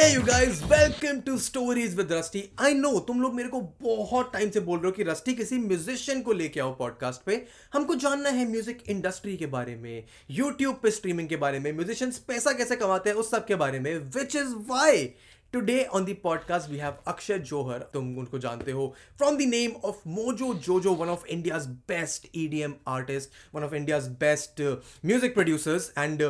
Hey you guys, welcome to Stories with Rusty. I know तुम लोग मेरे को बहुत टाइम से बोल रहे हो कि रस्टी किसी म्यूजिशियन को लेके आओ पॉडकास्ट पे, हमको जानना है म्यूजिक इंडस्ट्री के बारे में, यूट्यूब पे स्ट्रीमिंग के बारे में, म्यूजिशियंस पैसा कैसे कमाते हैं उस सब के बारे में, which is why today on the podcast we have Akshay Johar. तुम उनको जानते हो from the name of Mojo Jojo, one of India's best EDM artist, one of India's best music producers. And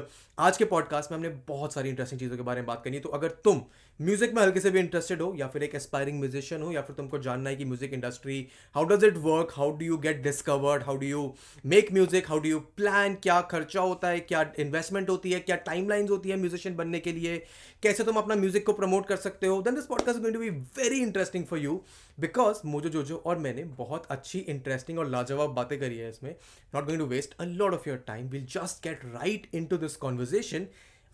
आज के पॉडकास्ट में हमने बहुत सारी इंटरेस्टिंग चीज़ों के बारे में बात करनी है. तो अगर तुम म्यूजिक में हल्के से भी इंटरेस्टेड हो, या फिर एक एस्पायरिंग म्यूजिशियन हो, या फिर तुमको जानना है कि music industry how does it work, how do you get discovered, how do you make music, how do you plan, क्या खर्चा होता है, क्या इन्वेस्टमेंट होती है, क्या टाइमलाइंस होती है म्यूजिशियन बनने के लिए, कैसे तुम अपना म्यूजिक को प्रमोट कर सकते हो, then this podcast is going to be very interesting for you because Mojo Jojo और मैंने बहुत अच्छी, इंटरेस्टिंग और लाजवाब बातें करी है इसमें. Not going to waste a lot of your time, will just get right into this conversation.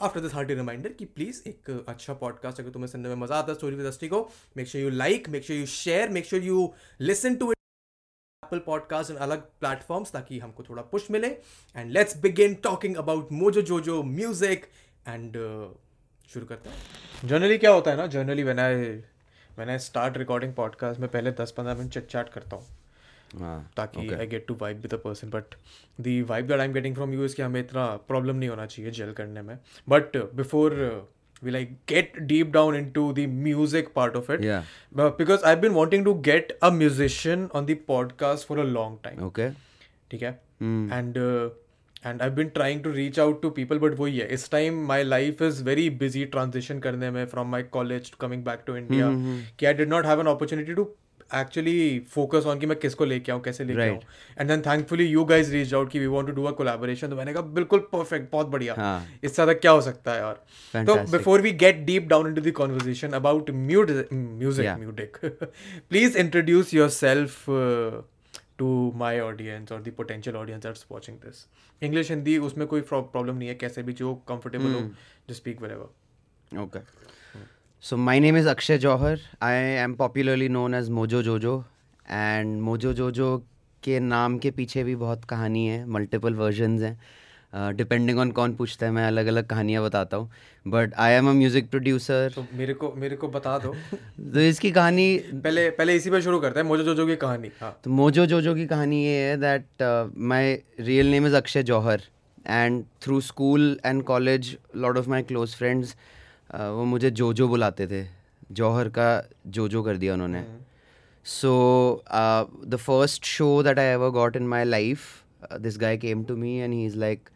After this hearty reminder कि प्लीज एक अच्छा पॉडकास्ट अगर तुम्हें सुनने में मजा आता है स्टोरी विद रस्टी को, make sure you like, make sure you share, make sure you listen to it Apple podcast and अलग प्लेटफॉर्म्स, ताकि हमको थोड़ा पुश मिले. And let's begin talking about Mojo Jojo music. And शुरू करते हैं. Generally क्या होता है ना, generally when I start recording podcast मैं पहले 10-15 मिनट चिट चैट करता हूँ ताकि I get to vibe with a person. But the vibe that I am getting from you is कि हमें इतना प्रॉब्लम नहीं होना चाहिए जेल करने में. But before we like get deep down into the music part of it, because I have been wanting to get a musician on the podcast for a long time. Okay, ठीक है. And I have been trying to reach out to people, but वही है इस time my life is very busy transition करने में from my college coming back to India कि I did not have an opportunity to actually focus on कि मैं किसको लेके आऊँ, कैसे लेके आऊँ. And then thankfully you guys reach out कि we want to do a collaboration. तो मैंने कहा बिल्कुल परफेक्ट, बहुत बढ़िया, इससे ज़्यादा क्या हो सकता है यार. तो before we get deep down into the conversation about music, please introduce yourself to my audience और the potential audience that's watching this. English, Hindi, उसमें कोई प्रॉब्लम नहीं है, कैसे भी जो कंफर्टेबल हो, just speak wherever. Okay. So my name is Akshay Johar. I am popularly known as Mojo Jojo, and Mojo Jojo के नाम के पीछे भी बहुत कहानी है, multiple versions हैं, depending on कौन पूछता है मैं अलग अलग कहानियाँ बताता हूँ. But I am a music producer. तो मेरे को बता दो. तो इसकी कहानी पहले इसी पर शुरू करते हैं, Mojo Jojo की कहानी. हाँ, तो Mojo Jojo की कहानी ये है that my real name is Akshay Johar, and through school and college lot of my close friends वो मुझे जोजो बुलाते थे. जौहर का जोजो कर दिया उन्होंने. So the first show that I ever got in my life, this guy came to me and he is like,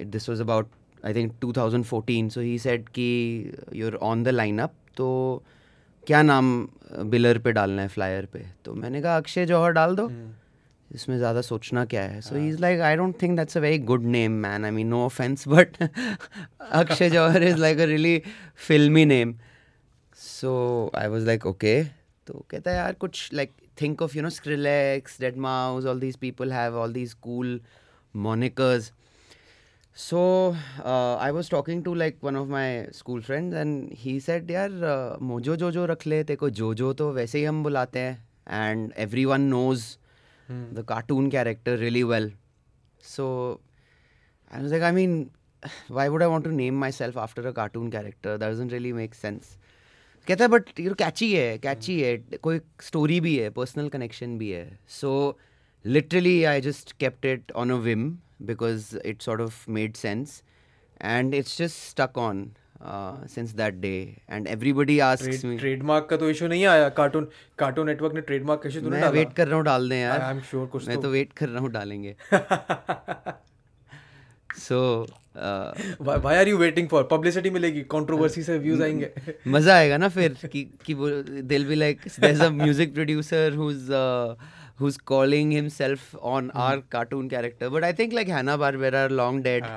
this was about I think 2014. So he said कि you are on the line up, तो क्या नाम बिलर पे डालना है, flyer पे. तो मैंने कहा अक्षय जौहर डाल दो, इसमें ज़्यादा सोचना क्या है. So he is like, I don't think that's a very good name man, I mean no offense but Akshay Johar is like a really फिल्मी name. So I was like okay. तो कहता है यार कुछ like think of you know Skrillex, Deadmau5, all these people have all these cool monikers. So I was talking to like one of my school friends and he said यार Mojo Jojo रख ले, तेरे को जोजो तो वैसे ही हम बुलाते हैं and everyone knows the cartoon character really well. So I was like, I mean, why would I want to name myself after a cartoon character? That doesn't really make sense. कहता है but you know catchy है, कोई story भी है, personal connection भी है. So literally I just kept it on a whim because it sort of made sense and it's just stuck on since that day. And everybody asks me, trademark का तो issue नहीं आया? Cartoon network ने trademark का issue तो नहीं डाला? मैं वेट कर रहा हूँ, डाल दें यार. आई एम श्योर कुछ, मैं तो वेट कर रहा हूँ, डालेंगे. So why are you waiting for? Publicity मिलेगी, कंट्रोवर्सी से व्यूज आएंगे, मजा आएगा ना फिर कि वो they will be like there is a music producer who's calling himself on our cartoon character. But I think like Hanna Barbera are long dead,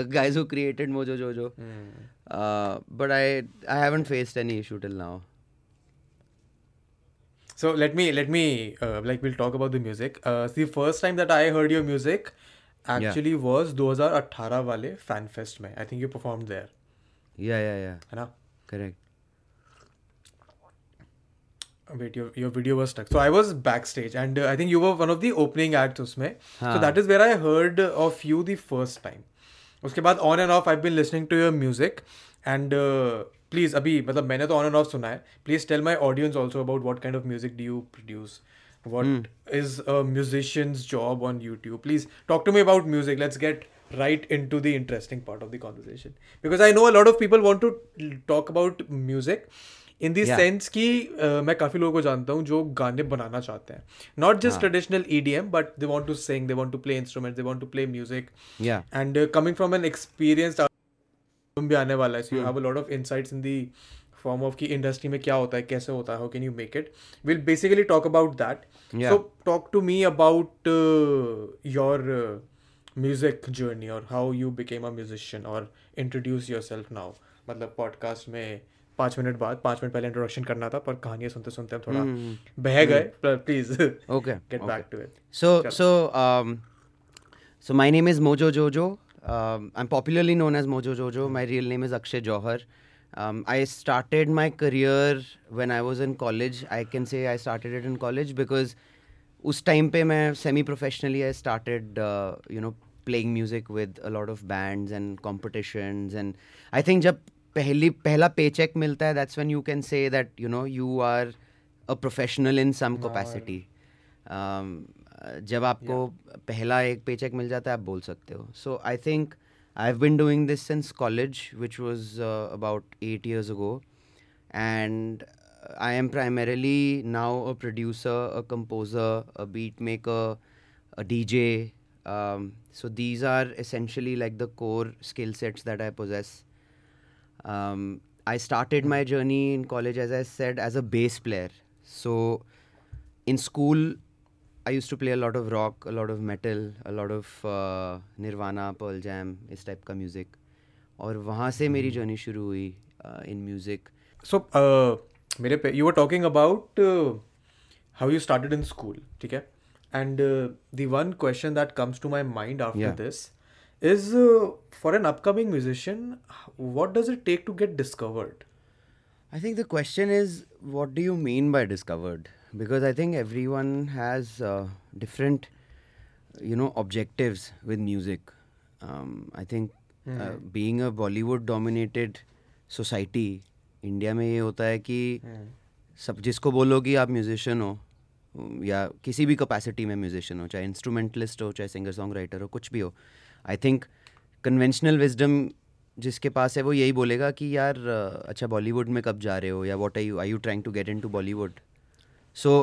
the guys who created Mojo Jojo. But I haven't faced any issue till now. So let me like we'll talk about the music. The first time that I heard your music actually was 2018 wale Fan Fest mein. I think you performed there. Yeah. है ना? Correct. Wait, your video was stuck. So I was backstage and I think you were one of the opening acts usme. So that is where I heard of you the first time. Uske baad on and off I've been listening to your music and please अभी मतलब मैंने तो on and off सुना है, please tell my audience also about what kind of music do you produce, what is a musician's job on YouTube, please talk to me about music, let's get right into the interesting part of the conversation, because I know a lot of people want to talk about music in the sense कि मैं काफ़ी लोगों को जानता हूँ जो गाने बनाना चाहते हैं, not just traditional EDM but they want to sing, they want to play instruments, they want to play music, and coming from an experienced album भी आने वाला है, so you have a lot of insights in the form of कि industry में क्या होता है, कैसे होता है, how can you make it, we'll basically talk about that, so talk to me about your music journey और how you became a musician और इंट्रोड्यूस योर सेल्फ नाउ. मतलब पॉडकास्ट में 5 मिनट बाद, 5 मिनट पहले इंट्रोडक्शन करना था पर कहानियाँ सुनते सुनते हम थोड़ा बह गए, please get back to it. So my name is Mojo Jojo, I am popularly known as Mojo Jojo, my real name is Akshay Johar. I started my career when I was in college. I can say I started it in college because उस time पे मैं semi professionally I started you know playing music with a lot of bands and competitions, and I think जब पहला पे check मिलता है that's when you can say that you know you are a professional in some capacity. जब आपको पहला एक पे चेक मिल जाता है आप बोल सकते हो. So I think I have been doing this since college which was about 8 years ago, and I am primarily now a producer, a composer, a beat maker, a DJ. So these are essentially like the core skill sets that I possess. I started my journey in college, as I said, as a bass player. So in school, I used to play a lot of rock, a lot of metal, a lot of Nirvana, Pearl Jam, इस type का music. और वहाँ से मेरी journey शुरू हुई in music. So मेरे पे you are talking about how you started in school, ठीक है, and the one question that comes to my mind after this is for an upcoming musician what does it take to get discovered. I think the question is what do you mean by discovered, because I think everyone has different you know objectives with music. I think being a Bollywood dominated society, India में ये होता है कि सब जिसको बोलो कि आप म्यूजिशियन हो या किसी भी कैपेसिटी में म्यूजिशियन हो, चाहे इंस्ट्रूमेंटलिस्ट हो, चाहे सिंगर सॉन्ग राइटर हो, कुछ भी हो, आई थिंक कन्वेंशनल विजडम जिसके पास है वो यही बोलेगा कि यार अच्छा बॉलीवुड में कब जा रहे हो, या what are you trying to get into Bollywood. So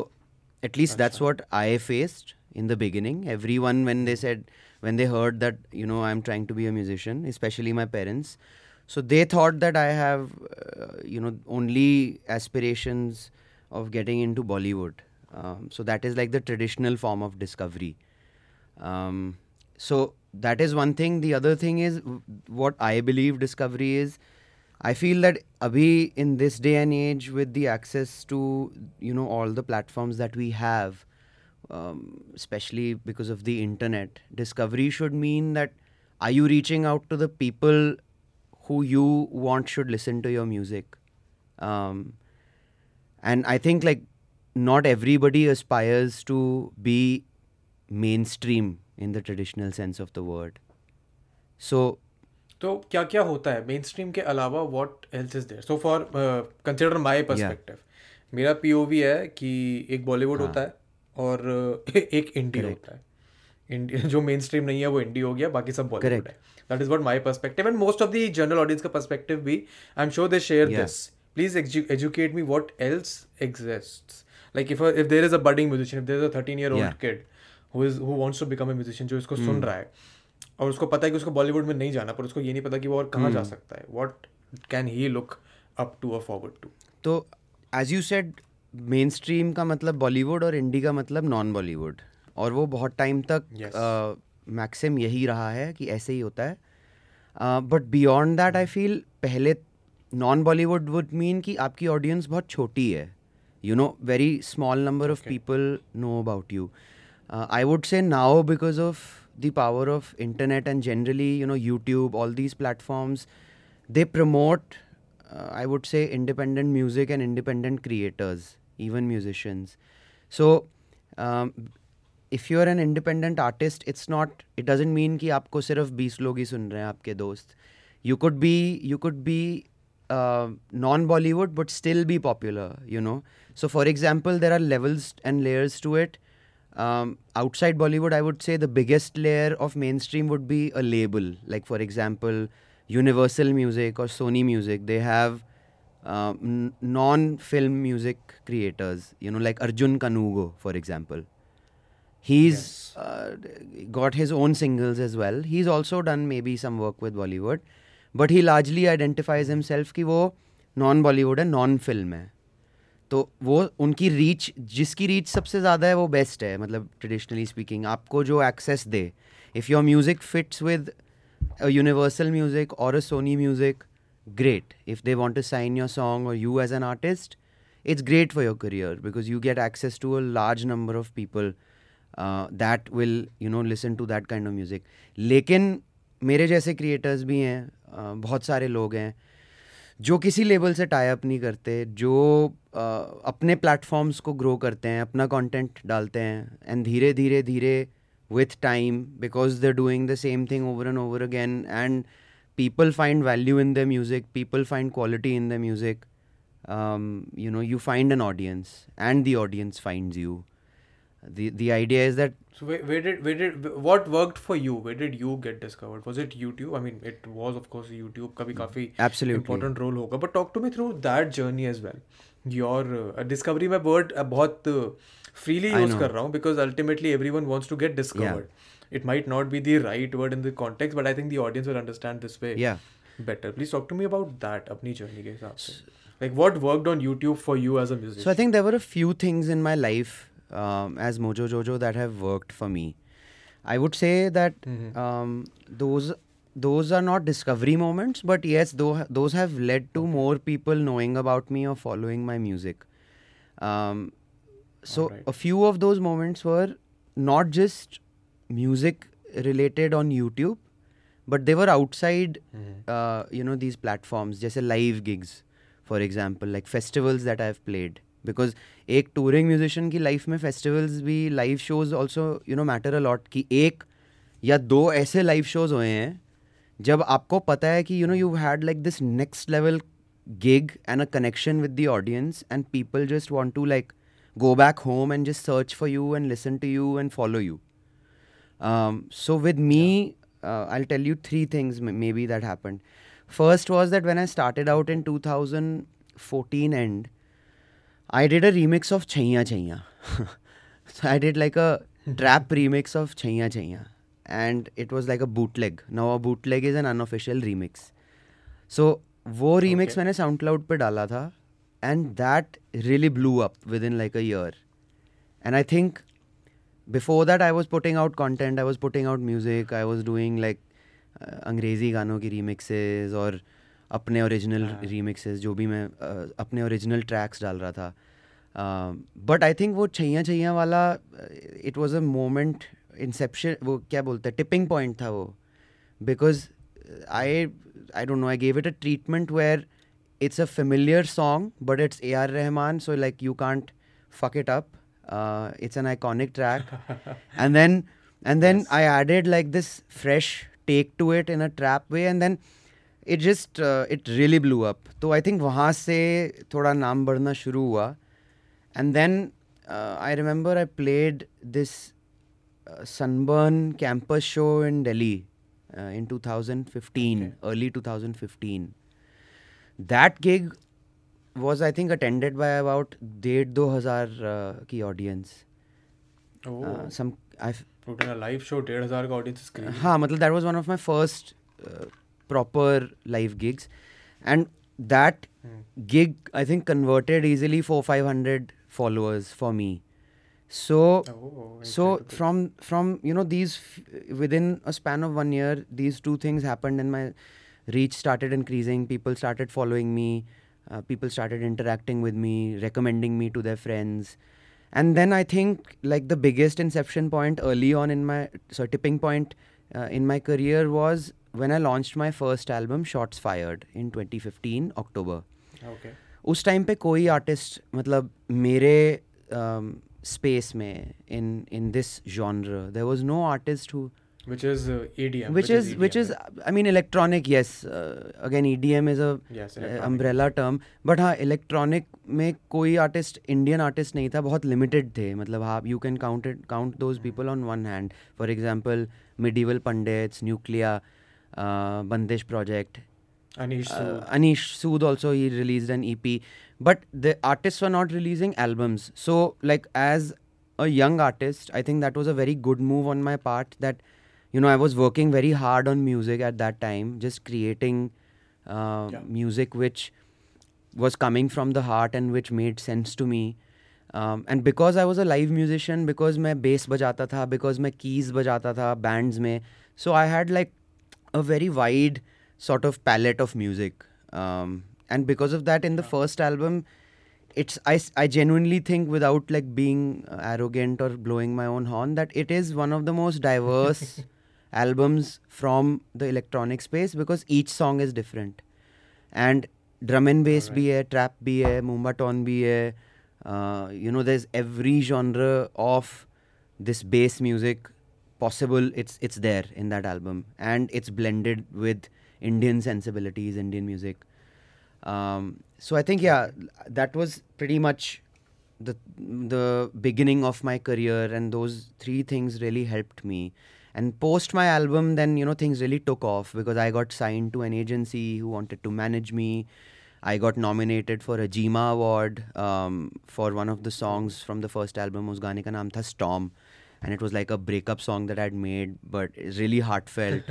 at least that's what I faced in the beginning. Everyone when they heard that you know I am trying to be a musician, specially my parents, so they thought that I have you know only aspirations of getting into Bollywood. So that is like the traditional form of discovery. So that is one thing. The other thing is what I believe discovery is. I feel that abhi in this day and age with the access to you know all the platforms that we have, especially because of the internet, discovery should mean that are you reaching out to the people who you want should listen to your music. And I think like not everybody aspires to be mainstream in the traditional sense of the word. So तो क्या क्या होता है mainstream के अलावा, what else is there? So for consider my perspective, मेरा POV है कि एक बॉलीवुड होता है और एक इंडी होता है. जो मेन स्ट्रीम नहीं है वो इंडी हो गया, बाकी सब बॉलीवुड है. That is what my perspective and most of the general audience का पर्सपेक्टिव भी. I am sure they share this. Please educate me what else exists. Like if there is a budding musician, if there is a 13-year-old kid who wants to become a musician, जो इसको सुन रहा है और उसको पता है कि उसको बॉलीवुड में नहीं जाना, पर उसको ये नहीं पता कि वो और कहाँ जा सकता है, what can he look up to और फॉरवर्ड टू. तो as you said mainstream का मतलब बॉलीवुड और इंडी का मतलब नॉन बॉलीवुड, और वो बहुत टाइम तक मैक्सिम यही रहा है कि ऐसे ही होता है. But beyond that I feel पहले नॉन बॉलीवुड वुड मीन कि आपकी ऑडियंस बहुत छोटी है, you know very small number of people know about you. I would say now because of the power of internet and generally you know YouTube, all these platforms they promote I would say independent music and independent creators, even musicians. So if you're an independent artist, it doesn't mean कि आपको सिर्फ 20 लोग ही सुन रहे हैं आपके दोस्त. You could be non-Bollywood but still be popular, you know. So for example, there are levels and layers to it. Outside Bollywood, I would say the biggest layer of mainstream would be a label. Like for example, Universal Music or Sony Music, they have non-film music creators, you know, like Arjun Kanungo, for example. He's got his own singles as well. He's also done maybe some work with Bollywood. But he largely identifies himself कि वो non-Bollywood है, non-film है. तो वो उनकी reach, जिसकी reach सबसे ज़्यादा है वो best है, मतलब traditionally speaking. आपको जो access they. If your music fits with a Universal Music or a Sony Music, great. If they want to sign your song or you as an artist, it's great for your career because you get access to a large number of people that will, you know, listen to that kind of music. लेकिन मेरे जैसे creators भी हैं, बहुत सारे लोग हैं जो किसी लेबल से टाई अप नहीं करते, जो अपने प्लेटफॉर्म्स को ग्रो करते हैं, अपना कंटेंट डालते हैं एंड धीरे धीरे धीरे with time, because they are doing the same thing over and over again and people find value in the music, people find quality in the music, you know, you find an audience and the audience finds you. The idea is that... So what worked for you? Where did you get discovered? Was it YouTube? I mean, it was of course YouTube का भी काफी important role होगा. But talk to me through that journey as well. Your discovery में word बहुत freely use कर रहा हूँ because ultimately everyone wants to get discovered. Yeah. It might not be the right word in the context, but I think the audience will understand this way better. Please talk to me about that, अपनी journey के हिसाब से. Like what worked on YouTube for you as a musician? So I think there were a few things in my life as Mojo Jojo that have worked for me. I would say that those are not discovery moments, but yes, those have led to more people knowing about me or following my music. A few of those moments were not just music related on YouTube, but they were outside, you know, these platforms, just live gigs, for example, like festivals that I've played. Because एक touring musician की life में festivals भी, live shows also, you know, matter a lot कि एक या दो ऐसे live shows हुए हैं जब आपको पता है कि you know you had like this next level gig and a connection with the audience and people just want to like go back home and just search for you and listen to you and follow you. So with me I tell you three things maybe that happened. First was that when I started out in 2014 and I did a remix of Chhaiya Chhaiya. So I did like a trap remix of Chhaiya Chhaiya. And it was like a bootleg. Now a bootleg is an unofficial remix. So wo remix मैंने SoundCloud पे डाला था. And that really blew up within like a year. And I think before that I was putting out content. I was putting out music. I was doing like अंग्रेजी गानों की remixes और अपने original remixes जो भी मैं अपने original tracks डाल रहा था. बट आई थिंक वो छैया छैया वाला it was a moment, inception, वो क्या बोलते हैं, टिपिंग पॉइंट था वो. Because I don't know, I gave it a treatment where it's a familiar song but it's A.R. Rahman, so like you can't fuck it up, it's an iconic track. And then I added like this fresh take to it in a trap way and then it just it really blew up. तो I think वहाँ से थोड़ा नाम बढ़ना शुरू हुआ. And then I remember I played this Sunburn campus show in Delhi in 2015, early 2015. That gig was I think attended by about 1,500-2,000 की audience. Oh. Putting a live show 1,500 का audience is crazy. हाँ, मतलब that was one of my first proper live gigs, and that gig I think converted easily 400-500 followers for me. So from you know these within a span of 1 year, these two things happened and my reach started increasing. People started following me, people started interacting with me, recommending me to their friends. And then I think like the biggest inception point early on in my tipping point in my career was when I launched my first album, Shots Fired, in 2015, October. Okay. उस time पे कोई artist, मतलब मेरे space में, in this genre, there was no artist who Which is EDM. Which is I mean electronic, yes. Again, EDM is a umbrella term. But हाँ, electronic में कोई artist, Indian artist नहीं था, बहुत limited थे. मतलब हाँ, you can count those people on one hand. For example, Medieval Pandits, Nuclear, Bandish Project. Anish Sood also, he released an EP. But the artists were not releasing albums. So like as a young artist, I think that was a very good move on my part that I was working very hard on music at that time, just creating music which was coming from the heart and which made sense to me. And because I was a live musician, because मैं bass बजाता था, because मैं keys बजाता था bands में, so I had like a very wide sort of palette of music. And because of that, in the first album, I genuinely think, without like being arrogant or blowing my own horn, that it is one of the most diverse albums from the electronic space, because each song is different. And drum and bass bhi hai, trap bhi hai, Mumbaton bhi hai, there's every genre of this bass music possible. It's there in that album, and it's blended with Indian sensibilities, Indian music. So I think, that was pretty much the beginning of my career, and those three things really helped me. And post my album, then, things really took off, because I got signed to an agency who wanted to manage me. I got nominated for a Jeema Award for one of the songs from the first album. Us gaane ka naam tha Storm, and it was like a breakup song that I'd made, but really heartfelt.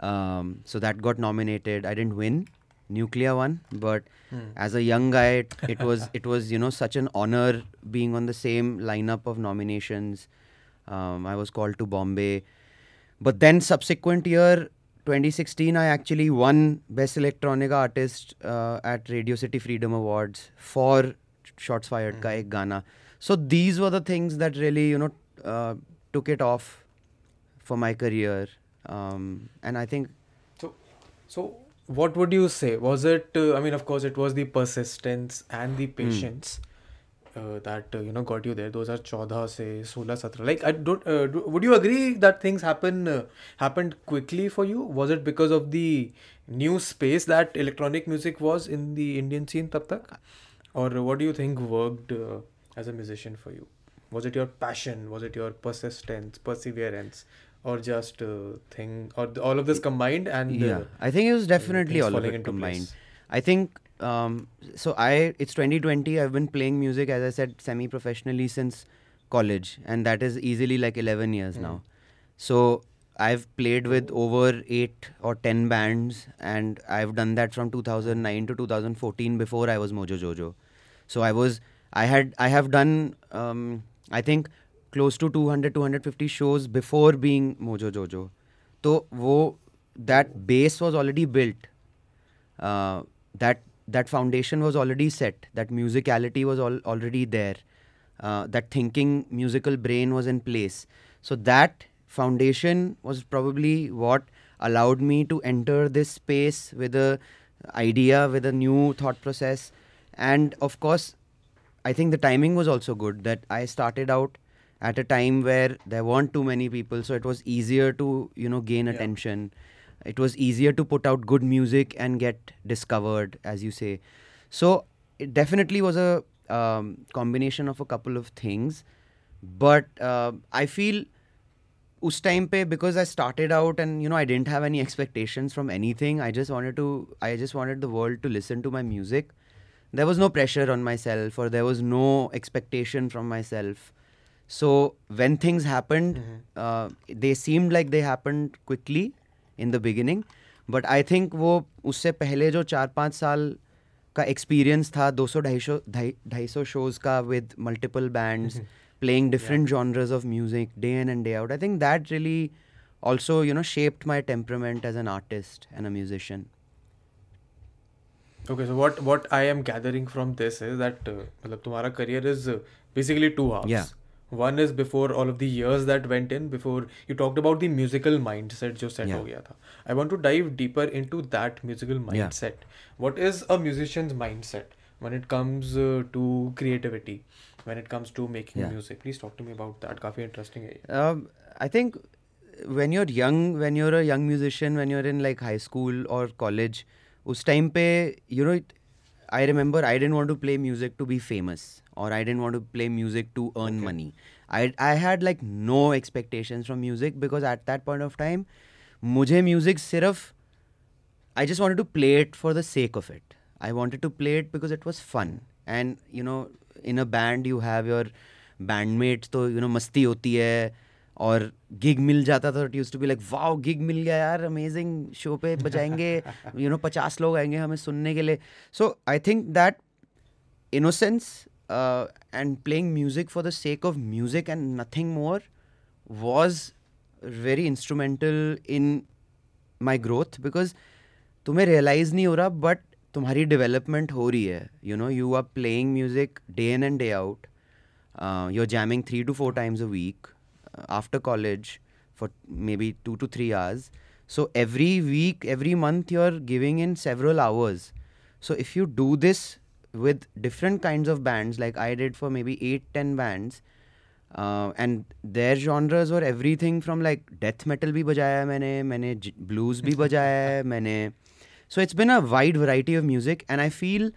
So that got nominated. I didn't win. Nuclear one, but as a young guy, it was such an honor being on the same lineup of nominations. I was called to Bombay, but then subsequent year 2016, I actually won Best Electronic Artist at Radio City Freedom Awards for Shots Fired ka ek gana. So these were the things that really took it off for my career, and I think so. What would you say? Was it, of course, it was the persistence and the patience that, got you there. 2014 se 16, 17. Like, would you agree that things happened quickly for you? Was it because of the new space that electronic music was in the Indian scene tab tak? Or what do you think worked as a musician for you? Was it your passion? Was it your persistence, perseverance? Or just thing, or all of this combined, and I think it was definitely all of it combined. I think it's 2020. I've been playing music, as I said, semi-professionally since college, and that is easily like 11 years now. So I've played with over 8 or 10 bands, and I've done that from 2009 to 2014. Before I was Mojo Jojo, so I have done. I think close to 200-250 shows before being Mojo Jojo. So that base was already built. That foundation was already set. That musicality was already there. That thinking musical brain was in place. So that foundation was probably what allowed me to enter this space with a idea, with a new thought process. And of course, I think the timing was also good, that I started out at a time where there weren't too many people, so it was easier to, gain attention. It was easier to put out good music and get discovered, as you say. So it definitely was a combination of a couple of things. But I feel us time pe, because I started out and, I didn't have any expectations from anything. I just wanted the world to listen to my music. There was no pressure on myself, or there was no expectation from myself. So when things happened, they seemed like they happened quickly in the beginning. But I think वो उससे पहले जो 4-5 साल का experience था, 200-250 shows का, with multiple bands, playing different genres of music day in and day out. I think that really also, shaped my temperament as an artist and a musician. Okay, so what I am gathering from this is that तुम्हारा career is basically two halves. Yeah. One is before all of the years that went in, before you talked about the musical mindset jo set ho gaya tha. I want to dive deeper into that musical mindset. What is a musician's mindset when it comes to creativity, when it comes to making music? Please talk to me about that. Kafi interesting hai. I think when you're young, when you're a young musician, when you're in like high school or college, उस time पे, you know, I remember I didn't want to play music to be famous or I didn't want to play music to earn money. I had like no expectations from music because at that point of time, मुझे music सिर्फ I just wanted to play it for the sake of it. I wanted to play it because it was fun. And you know, in a band you have your bandmates, तो you know मस्ती होती है और gig मिल जाता था. It used to be like, wow, gig मिल गया यार, amazing show पे बजाएंगे, you know 50 लोग आएंगे हमें सुनने के लिए. So I think that innocence and playing music for the sake of music and nothing more was very instrumental in my growth because तुम्हें realize नहीं हो रहा but तुम्हारी development हो रही है. You know, you are playing music day in and day out. You're jamming 3 to 4 times a week after college for maybe 2 to 3 hours. So every week, every month, you're giving in several hours. So if you do this with different kinds of bands, like I did for maybe 8-10 bands, and their genres were everything from like death metal भी बजाया है मैंने blues भी बजाया है मैंने. So it's been a wide variety of music, and I feel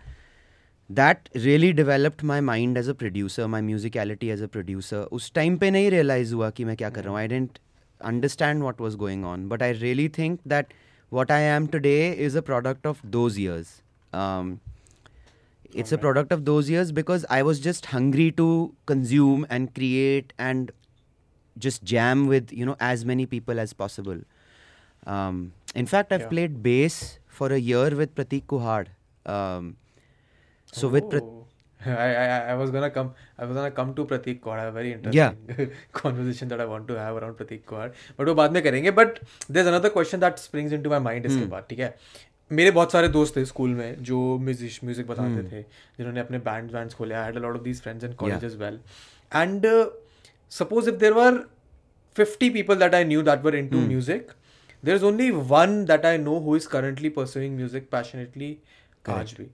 that really developed my mind as a producer, my musicality as a producer. उस time पे नहीं realize हुआ कि मैं क्या कर रहा हूँ. I didn't understand what was going on, but I really think that what I am today is a product of those years. It's a product of those years because I was just hungry to consume and create and just jam with, you know, as many people as possible. In fact, I've played bass for a year with Prateek Kuhad. I was gonna come to Prateek Kuhad. I have a very interesting conversation that I want to have around Prateek Kuhad. But वो बाद में करेंगे. But there's another question that springs into my mind इसके बाद. ठीक है. मेरे बहुत सारे दोस्त थे स्कूल में जो म्यूजिक बताते थे, जिन्होंने अपने बैंड्स खोले. I had a lot of these friends in college as well. And suppose if there were 50 people that I knew that were into music, there is only one that I know who is currently pursuing music passionately, आज भी.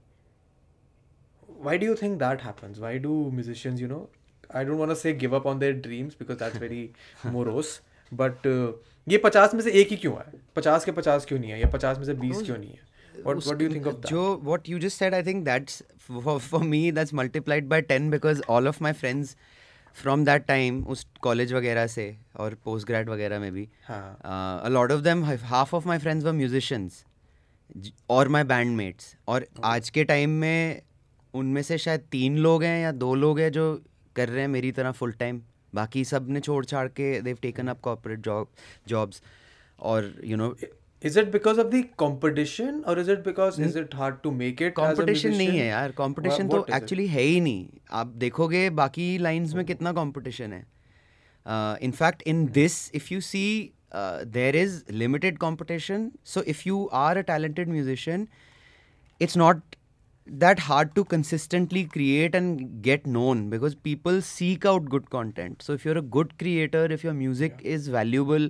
Why do you think that happens? Why do musicians, you know, I don't want to say give up on their dreams because that's very morose, but ये 50 में से एक ही क्यों है? 50 के 50 क्यों नहीं है? या 50 में से 20 क्यों नहीं है? What do you think of that? जो what you just said, I think that's for me that's multiplied by 10 because all of my friends from that time उस college वगैरह से और post grad वगैरह में भी, a lot of them, half of my friends were musicians और my bandmates. और आज के time में उनमें से शायद 3 लोग हैं या 2 लोग हैं जो कर रहे हैं मेरी तरह फुल टाइम. बाकी सब ने छोड़ छाड़ के they've taken up corporate jobs और you know. Is it because of the competition or is it because is it hard to make it? Competition नहीं है यार. Competition तो actually है ही नहीं. आप देखोगे बाकी lines में कितना competition है. In fact in this if you see there is limited competition. So if you are a talented musician, it's not that hard to consistently create and get known because people seek out good content. So if you're a good creator, if your music is valuable,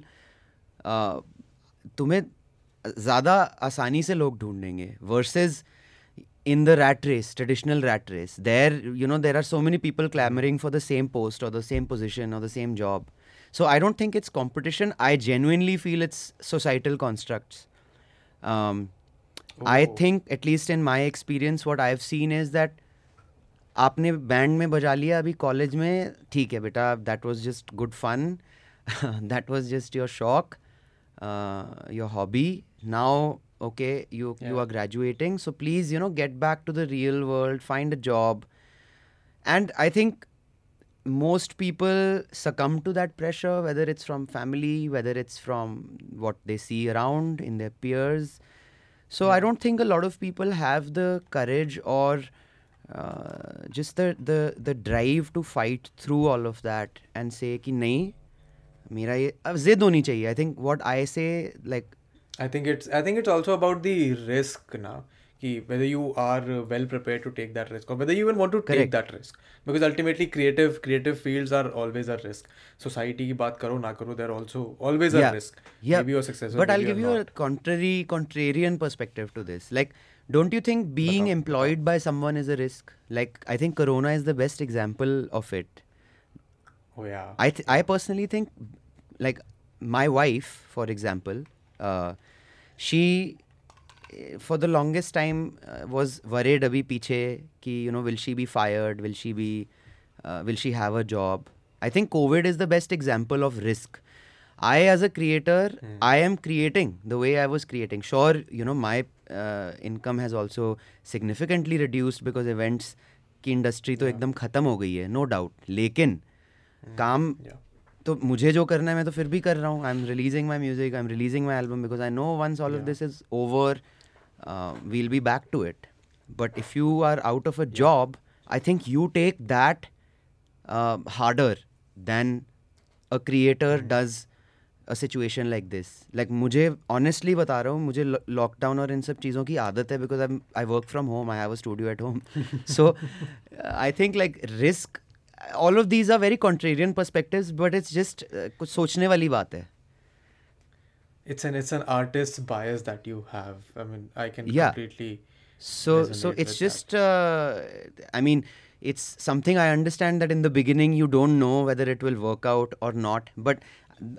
तुम्हें ज़्यादा आसानी से लोग ढूंढेंगे versus in the rat race, traditional rat race. There, you know, there are so many people clamoring for the same post or the same position or the same job. So I don't think it's competition. I genuinely feel it's societal constructs. I think at least in my experience what I've seen is that आपने band में बजा लिया अभी college में, ठीक है बेटा, that was just good fun, that was just your shock, your hobby. Now okay, you are graduating, so please, you know, get back to the real world, find a job. And I think most people succumb to that pressure, whether it's from family, whether it's from what they see around in their peers. So I don't think a lot of people have the courage or just the drive to fight through all of that and say कि नहीं, मेरा ये अब ज़िद होनी चाहिए. I think what I say, like I think it's also about the risk ना, कि whether you are well prepared to take that risk or whether you even want to take that risk, because ultimately creative fields are always a risk. Society की बात करो ना करो, they're also always a risk. Maybe you're successful, but I'll give you a contrarian perspective to this. Like, don't you think being employed by someone is a risk? Like, I think Corona is the best example of it. I personally think, like, my wife, for example, she for the longest time was worried abhi piche ki, you know, will she be fired? Will she have a job? I think COVID is the best example of risk. I, as a creator, I am creating the way I was creating. Sure, you know, my income has also significantly reduced because events की industry तो एकदम खत्म हो गई है, no doubt. लेकिन काम तो मुझे जो करना है मैं तो फिर भी कर रहा हूँ. I'm releasing my music, I'm releasing my album because I know once all of this is over, we'll be back to it. But if you are out of a job, I think you take that harder than a creator does a situation like this. Like, मुझे honestly बता रहा हूँ, मुझे lockdown और इन सब चीज़ों की आदत है because I work from home, I have a studio at home. So, I think like risk, all of these are very contrarian perspectives, but it's just कुछ सोचने वाली बात है. It's an artist's bias that you have. I mean, I can completely So it's just, I mean, it's something I understand that in the beginning you don't know whether it will work out or not. But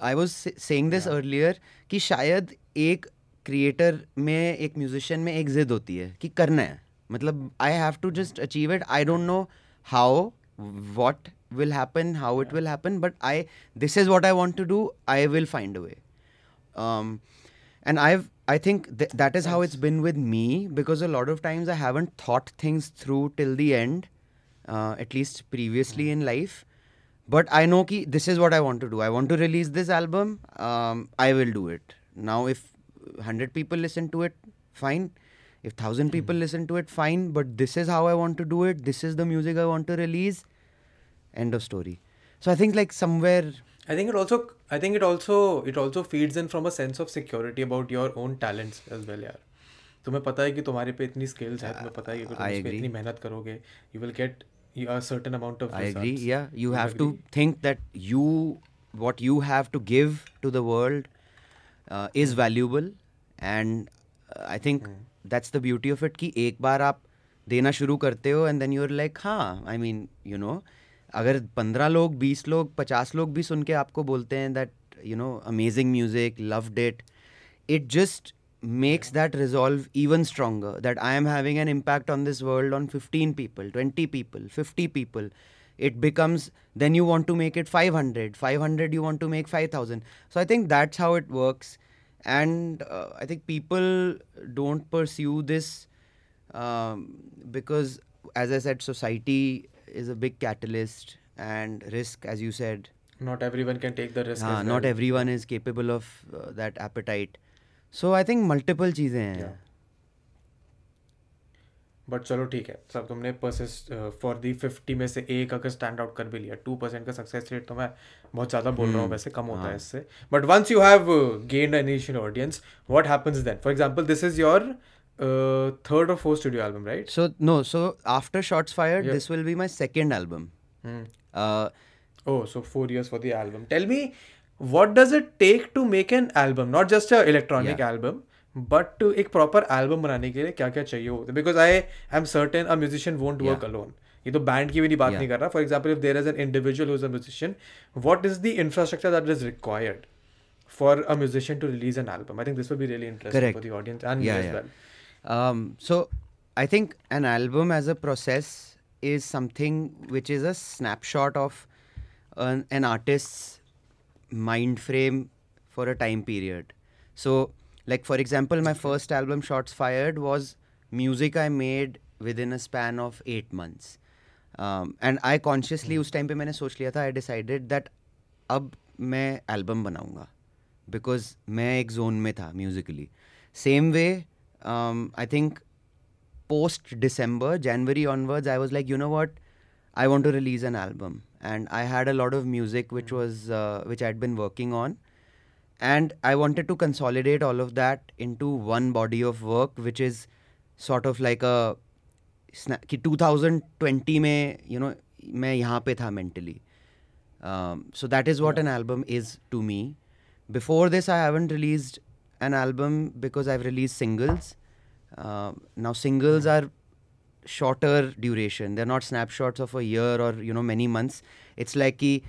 I was saying this earlier कि शायद एक creator में, एक musician में एक जिद होती है कि करना है. मतलब I have to just achieve it. I don't know how, what will happen, how it will happen. But this is what I want to do. I will find a way. And I think that is how it's been with me, because a lot of times I haven't thought things through till the end, at least previously in life. But I know ki this is what I want to do. I want to release this album. I will do it. Now, if 100 people listen to it, fine. If 1,000 people listen to it, fine. But this is how I want to do it. This is the music I want to release. End of story. So I think like somewhere... I think it also feeds in from a sense of security about your own talents as well, yaar. तुम्हें पता है कि तुम्हारे पे इतनी skills हैं, तुम्हें पता है कि अगर तुम इसमें इतनी मेहनत करोगे, you will get a certain amount of results. I agree, yeah. You have to think that what you have to give to the world is valuable, and I think that's the beauty of it कि एक बार आप देना शुरू करते हो and then you're like, हाँ, I mean, you know. अगर 15 लोग, 20 लोग, 50 लोग भी सुन के आपको बोलते हैं that, you know, amazing music, loved it, it just makes that resolve even stronger, that I am having an impact on this world, on 15 people, 20 people, 50 people. It becomes, then you want to make it 500, you want to make 5,000. So I think that's how it works. And I think people don't pursue this because, as I said, society is a big catalyst, and risk, as you said, not everyone can take the risk. Not everyone is capable of that appetite. So I think multiple चीजें हैं. But चलो ठीक है, सब तुमने persist for the 50 में से एक अगर stand out कर भी लिया, 2% का success rate तो मैं बहुत ज़्यादा बोल रहा हूँ, वैसे कम होता है इससे. But once you have gained an initial audience, what happens then? For example, this is your third or fourth studio album, right? So after Shots Fired, this will be my second album. So 4 years for the album. Tell me, what does it take to make an album? Not just an electronic album, but to एक proper album बनाने के लिए क्या क्या चाहिए होता है? Because I am certain a musician won't work alone. ये तो band की भी नहीं बात नहीं कर रहा. For example, if there is an individual who is a musician, what is the infrastructure that is required for a musician to release an album? I think this will be really interesting for the audience and me as well. So I think an album as a process is something which is a snapshot of an artist's mind frame for a time period. So like, for example, my first album, Shots Fired, was music I made within a span of 8 months. And I consciously, उस time पे मैंने सोच लिया था, I decided that अब मैं album बनाऊँगा, because मैं एक zone में था musically. Same way, I think post-December, January onwards, I was like, you know what, I want to release an album. And I had a lot of music which was which I'd been working on. And I wanted to consolidate all of that into one body of work, which is sort of like a... Ki 2020 mein, you know, main yahan pe tha mentally. So that is what an album is to me. Before this, I haven't released an album because I've released singles. Now singles are shorter duration. They're not snapshots of a year or, you know, many months. It's like ki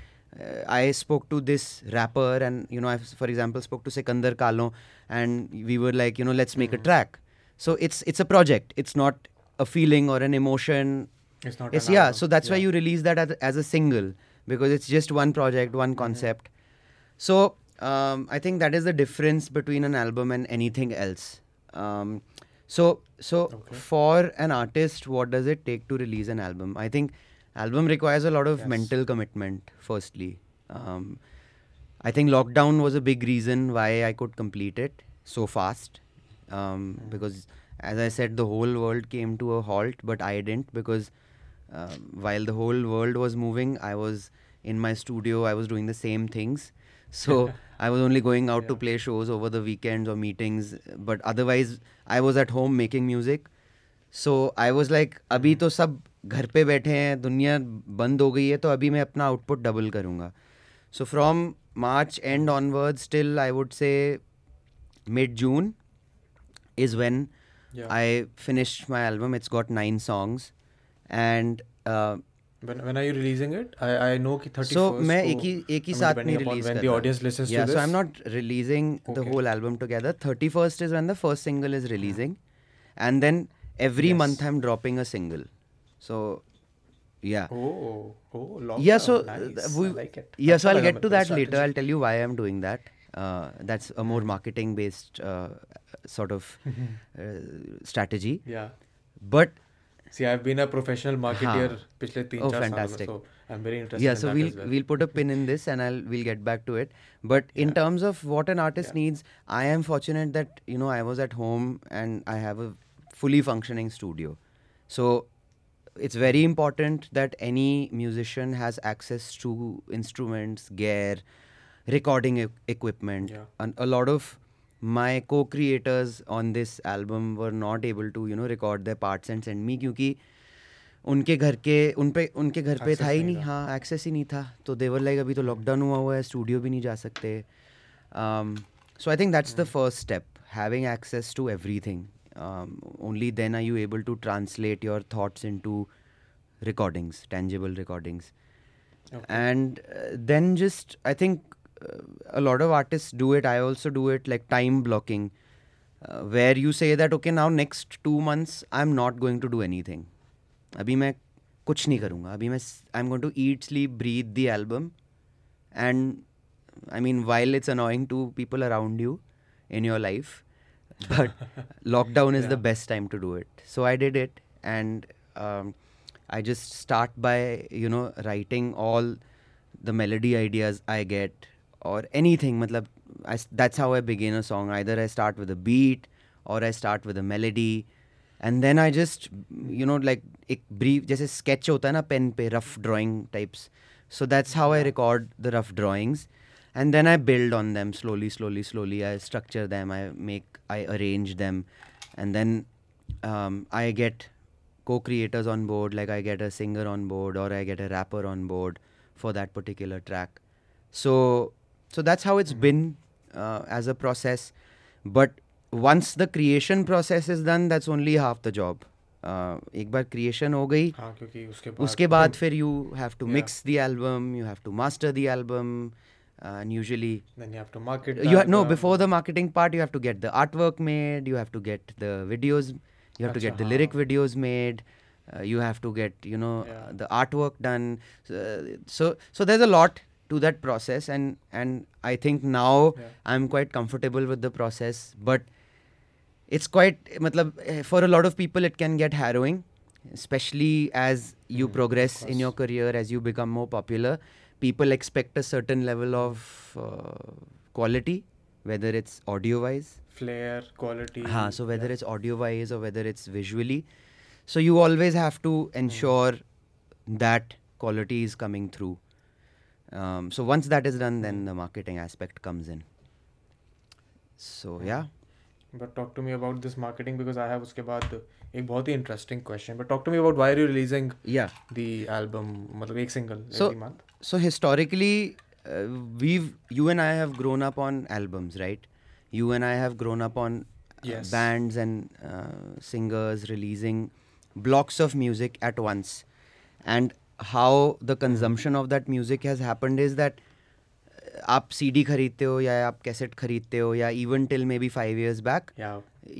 I spoke to this rapper and, you know, I, for example, spoke to Sekandar Kalon, and we were like, you know, let's make a track. So it's a project. It's not a feeling or an emotion. It's not. It's, yeah. So that's why you release that as a single, because it's just one project, one concept. So I think that is the difference between an album and anything else. So for an artist, what does it take to release an album? I think album requires a lot of mental commitment, firstly. I think lockdown was a big reason why I could complete it so fast. Because, as I said, the whole world came to a halt, but I didn't, because while the whole world was moving, I was in my studio, I was doing the same things. So I was only going out to play shows over the weekends or meetings, but otherwise I was at home making music. So I was like, abhi to sab घर पे बैठे हैं, दुनिया बंद हो गई है, तो अभी मैं अपना आउटपुट डबल करूँगा. So from March end onwards till I would say mid June is when I finish my album. It's got 9 songs and when are you releasing it? I know ki 31st. So मैं एक ही साथ नहीं release कर रहा. When the audience listens to this. Yeah, so I'm not releasing the whole album together. 31st is when the first single is releasing, and then every month I'm dropping a single. So, yeah. Oh, long. Yeah, so nice. I like it. Yeah, so I'll get to that later. I'll tell you why I'm doing that. That's a more marketing-based sort of strategy. Yeah. But see, I've been a professional marketer पिछले 3-4 सालों में, so I'm very interested. Yeah, so we'll put a pin in this, and we'll get back to it. But in terms of what an artist needs, I am fortunate that, you know, I was at home and I have a fully functioning studio. So it's very important that any musician has access to instruments, gear, recording equipment. And a lot of my co-creators on this album were not able to, you know, record their parts and send me, क्योंकि उनके घर पे था ही नहीं, हाँ, access ही नहीं था. तो they were like, अभी तो लॉकडाउन हुआ है, स्टूडियो भी नहीं जा सकते. So I think that's the first step, having access to everything. Only then are you able to translate your thoughts into recordings, tangible recordings. And then just, I think a lot of artists do it. I also do it, like time blocking, where you say that, okay, now next 2 months, I'm not going to do anything. Abhi main kuch nahi karunga. Abhi main, I'm going to eat, sleep, breathe the album. And I mean, while it's annoying to people around you in your life, but lockdown is the best time to do it. So I did it, and I just start by, you know, writing all the melody ideas I get or anything. Matlab, that's how I begin a song. Either I start with a beat or I start with a melody, and then I just, you know, like ek brief, jaise sketch hota hai na pen pe, rough drawing types. So that's how I record the rough drawings. And then I build on them slowly. I structure them, I arrange them. And then I get co-creators on board, like I get a singer on board or I get a rapper on board for that particular track. So that's how it's been as a process. But once the creation process is done, that's only half the job. एक बार creation हो गई, उसके बाद फिर you have to mix the album, you have to master the album. And usually then you have to market before the marketing part, you have to get the artwork made, you have to get the videos, you have to get the lyric videos made, you have to get, you know, the artwork done. So there's a lot to that process, and I think now I'm quite comfortable with the process, but it's quite, matlab, for a lot of people it can get harrowing, especially as you progress in your career, as you become more popular. People expect a certain level of quality, whether it's audio-wise. Flair, quality. Haan, so whether it's audio-wise or whether it's visually. So you always have to ensure that quality is coming through. So once that is done, then the marketing aspect comes in. So, yeah. But talk to me about this marketing, because I have uske baad एक बहुत ही interesting question. But talk to me about why are you releasing the album, मतलब एक single every month? So historically, you and I have grown up on albums, right? You and I have grown up on bands and singers releasing blocks of music at once. And how the consumption of that music has happened is that आप CD खरीदते हो या आप cassette खरीदते हो या even till maybe 5 years back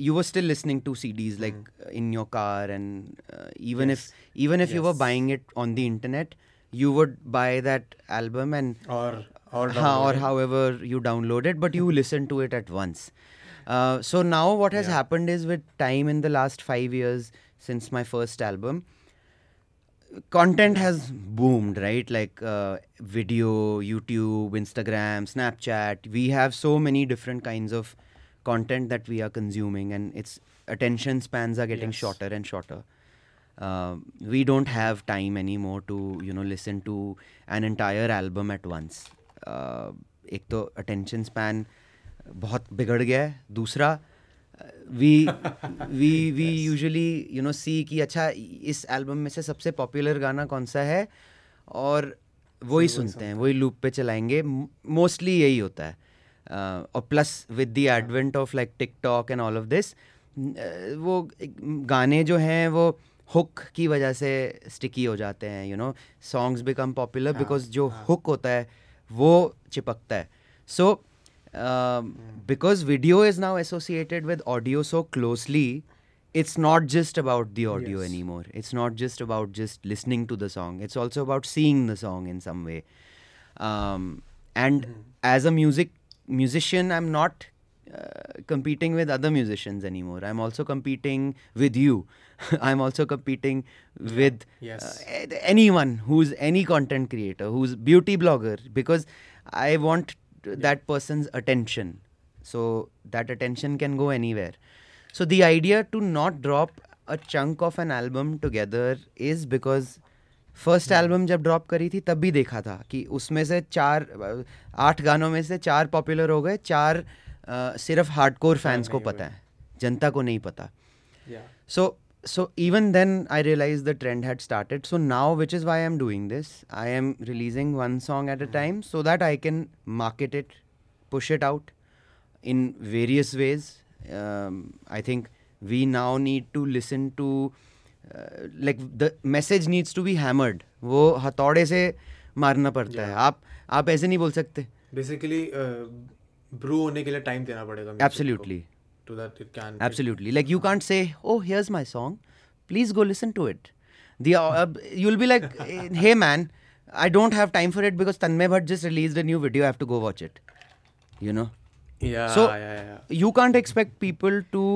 you were still listening to CDs like in your car and even if you were buying it on the internet you would buy that album and or however you download it but you listen to it at once. So now what has happened is with time in the last 5 years since my first album content has boomed, right? Like video, YouTube, Instagram, Snapchat. We have so many different kinds of content that we are consuming and its attention spans are getting shorter and shorter. We don't have time anymore to, you know, listen to an entire album at once. एक तो attention span बहुत बिगड़ गया है. दूसरा we usually you know see कि अच्छा इस एल्बम में से सबसे पॉपुलर गाना कौन सा है और वही सुनते हैं, वही लूप पे चलाएंगे. मोस्टली यही होता है. और plus with the advent of like TikTok and all of this वो गाने जो हैं वो हुक की वजह से स्टिकी हो जाते हैं. You know songs become popular because जो हुक होता है वो चिपकता है. सो because video is now associated with audio so closely, it's not just about the audio anymore. It's not just about just listening to the song. It's also about seeing the song in some way. And as a musician, I'm not competing with other musicians anymore. I'm also competing with you. I'm also competing with anyone who's any content creator, who's beauty blogger, because I want that person's attention. So that attention can go anywhere. So the idea to not drop a chunk of an album together is because first album जब drop करी थी तब भी देखा था कि उसमें से 8 गानों में से 4 popular हो गए, 4 सिर्फ hardcore fans को पता है, जनता को नहीं पता. So even then I realized the trend had started. So now, which is why I'm doing this, I am releasing one song at a time so that I can market it, push it out in various ways. I think we now need to listen to, like the message needs to be hammered. वो हथौड़े से मारना पड़ता है. आप ऐसे नहीं बोल सकते. Basically, brew होने के लिए time देना पड़ेगा. Absolutely. To that it can absolutely like you can't say, oh, here's my song, please go listen to it. The you'll be like, hey man, I don't have time for it because Tanmay Bhatt just released a new video, I have to go watch it, you know. You can't expect people to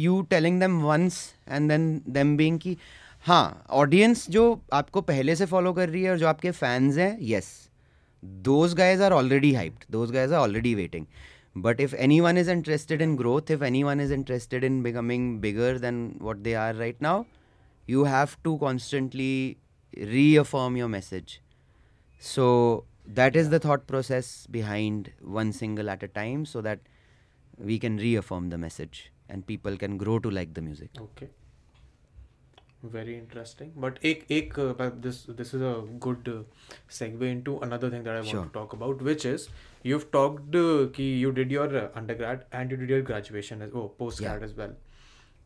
you telling them once and then them being ki ha audience jo aapko pehle se follow kar rahi hai aur jo aapke fans hain, yes, those guys are already hyped, those guys are already waiting. But if anyone is interested in growth, if anyone is interested in becoming bigger than what they are right now, you have to constantly reaffirm your message. So that is the thought process behind one single at a time, so that we can reaffirm the message and people can grow to like the music. Okay. Very interesting. But this is a good segue into another thing that I want to talk about, which is you've talked ki you did your undergrad and you did your graduation as postgrad as well.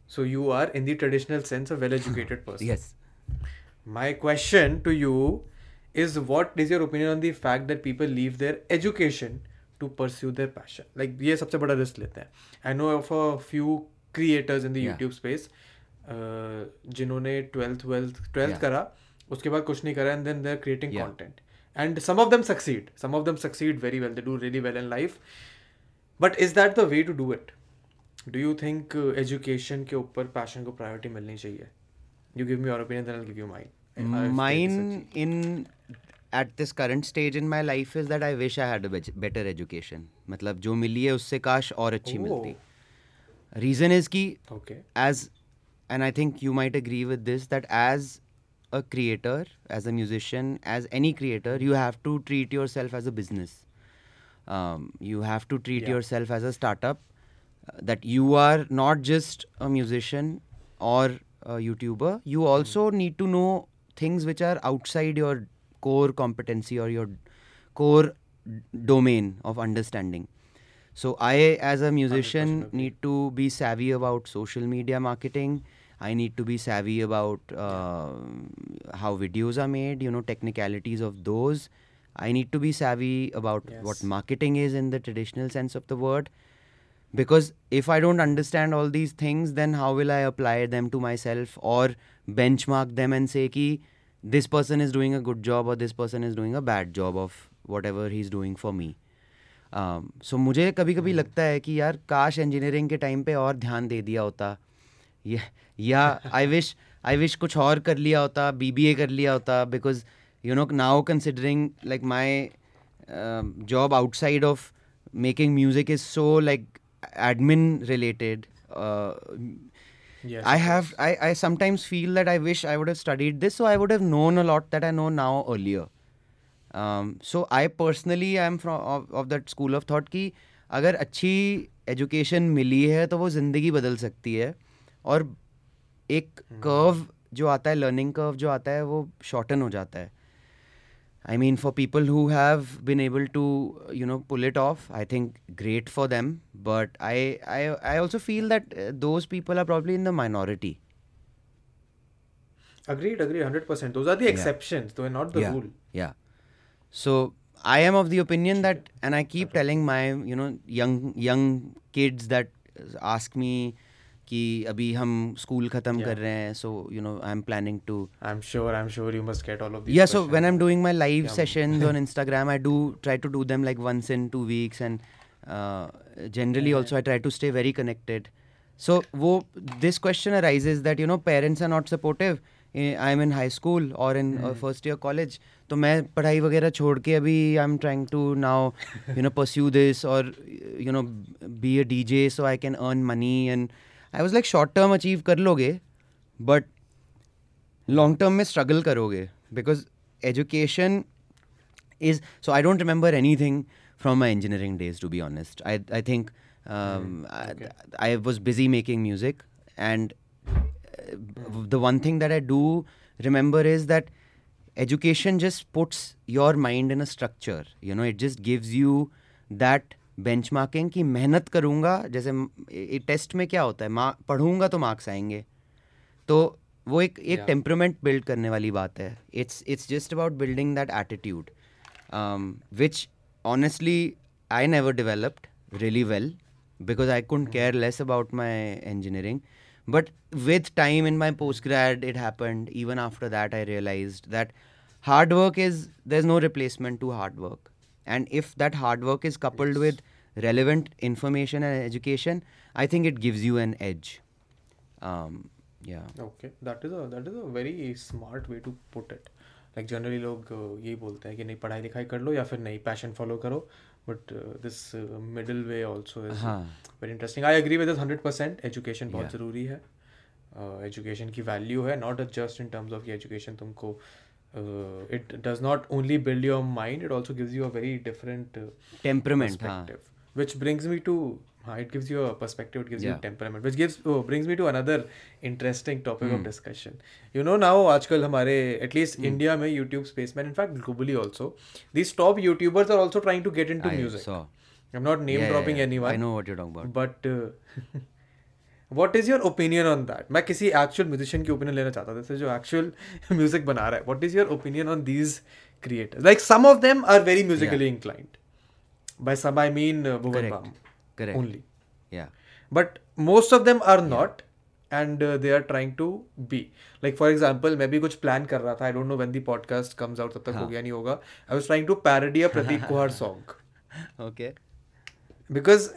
So you are in the traditional sense a well-educated person. Yes. My question to you is, what is your opinion on the fact that people leave their education to pursue their passion? Like ये सबसे बड़ा risk लेते हैं. I know of a few creators in the YouTube space जिन्होंने 12th करा, उसके बाद कुछ नहीं करा, and then they're creating content, and some of them succeed very well, they do really well in life. But is that the way to do it? Do you think education के ऊपर passion को priority मिलनी चाहिए? You give me your opinion, then I'll give you mine in at this current stage in my life is that I wish I had a better education. मतलब जो मिली है उससे काश और अच्छी मिलती. Reason is कि as and I think you might agree with this, that as a creator, as a musician, as any creator, you have to treat yourself as a business. You have to treat yourself as a startup, that you are not just a musician or a YouTuber. You also need to know things which are outside your core competency or your core domain of understanding. So I, as a musician, need to be savvy about social media marketing. I need to be savvy about how videos are made, you know, technicalities of those. I need to be savvy about what marketing is in the traditional sense of the word. Because if I don't understand all these things, then how will I apply them to myself or benchmark them and say ki this person is doing a good job or this person is doing a bad job of whatever he's doing for me. So मुझे कभी कभी लगता है कि यार काश engineering के time पे और ध्यान दे दिया होता, या आई विश कुछ और कर लिया होता, BBA कर लिया होता, because you know now considering like my job outside of making music is so like admin related. Yes. I sometimes feel that I wish I would have studied this, so I would have known a lot that I know now earlier. So I personally am of that school of thought कि अगर अच्छी education मिली है तो वो ज़िंदगी बदल सकती है, और एक curve जो आता है, learning curve जो आता है, वो shorten हो जाता है. I mean, for people who have been able to, you know, pull it off, I think great for them. But I also feel that those people are probably in the minority. Agreed, 100%. Those are the exceptions, though, not the rule. Yeah. So I am of the opinion that, and I keep telling my, you know, young kids that ask me, कि अभी हम school खत्म कर रहे हैं, so you know I am planning to, I am sure you must get all of this. Yeah so when I am doing my live sessions on Instagram, I do try to do them like once in 2 weeks, and generally also I try to stay very connected. So wo this question arises that, you know, parents are not supportive. I am in high school or in first year college, तो मैं पढ़ाई वगैरह छोड़ के अभी I am trying to now, you know, pursue this और you know be a DJ so I can earn money. And I was like short term achieve कर लोगे बट लॉन्ग टर्म में स्ट्रगल करोगे, because education is. So I don't remember anything from my engineering days, to be honest. I think I was busy making music, and the one thing that I do remember is that education just puts your mind in a structure, you know, it just gives you that benchmarking की मेहनत करूँगा. जैसे test में क्या होता है, पढ़ूंगा तो मार्क्स आएंगे, तो वो एक टेम्परामेंट बिल्ड करने वाली बात है. It's just about building that attitude, which honestly I never developed really well, because I couldn't care less about my engineering. But with time in my post grad it happened, even after that I realised that hard work is, there is no replacement to hard work. And if that hard work is coupled with relevant information and education, I think it gives you an edge. Okay, that is a very smart way to put it. Like generally लोग यही बोलते हैं कि नहीं पढ़ाई लिखाई कर लो या फिर नहीं passion follow करो. But this middle way also is very interesting. I agree with this 100%. Education बहुत ज़रूरी है. Education की value है, not just in terms of कि education तुमको it does not only build your mind, it also gives you a very different temperament perspective, which brings me to it gives you a perspective, it gives you temperament, which brings me to another interesting topic of discussion. You know, now आजकल हमारे at least India में YouTube space में, in fact globally also, these top YouTubers are also trying to get into music. I'm not name dropping anyone. I know what you're talking about. But what is your opinion on that? मैं किसी actual musician की opinion लेना चाहता था, जैसे जो actual music बना रहा है. What is your opinion on these creators? Like some of them are very musically inclined. By some I mean Bhuvan Bam only. Yeah. But most of them are not, and they are trying to be. Like for example, मैं भी कुछ plan कर रहा था. I don't know when the podcast comes out, तब तक हो गया नहीं होगा. I was trying to parody a Prateek Kuhad song. Okay. Because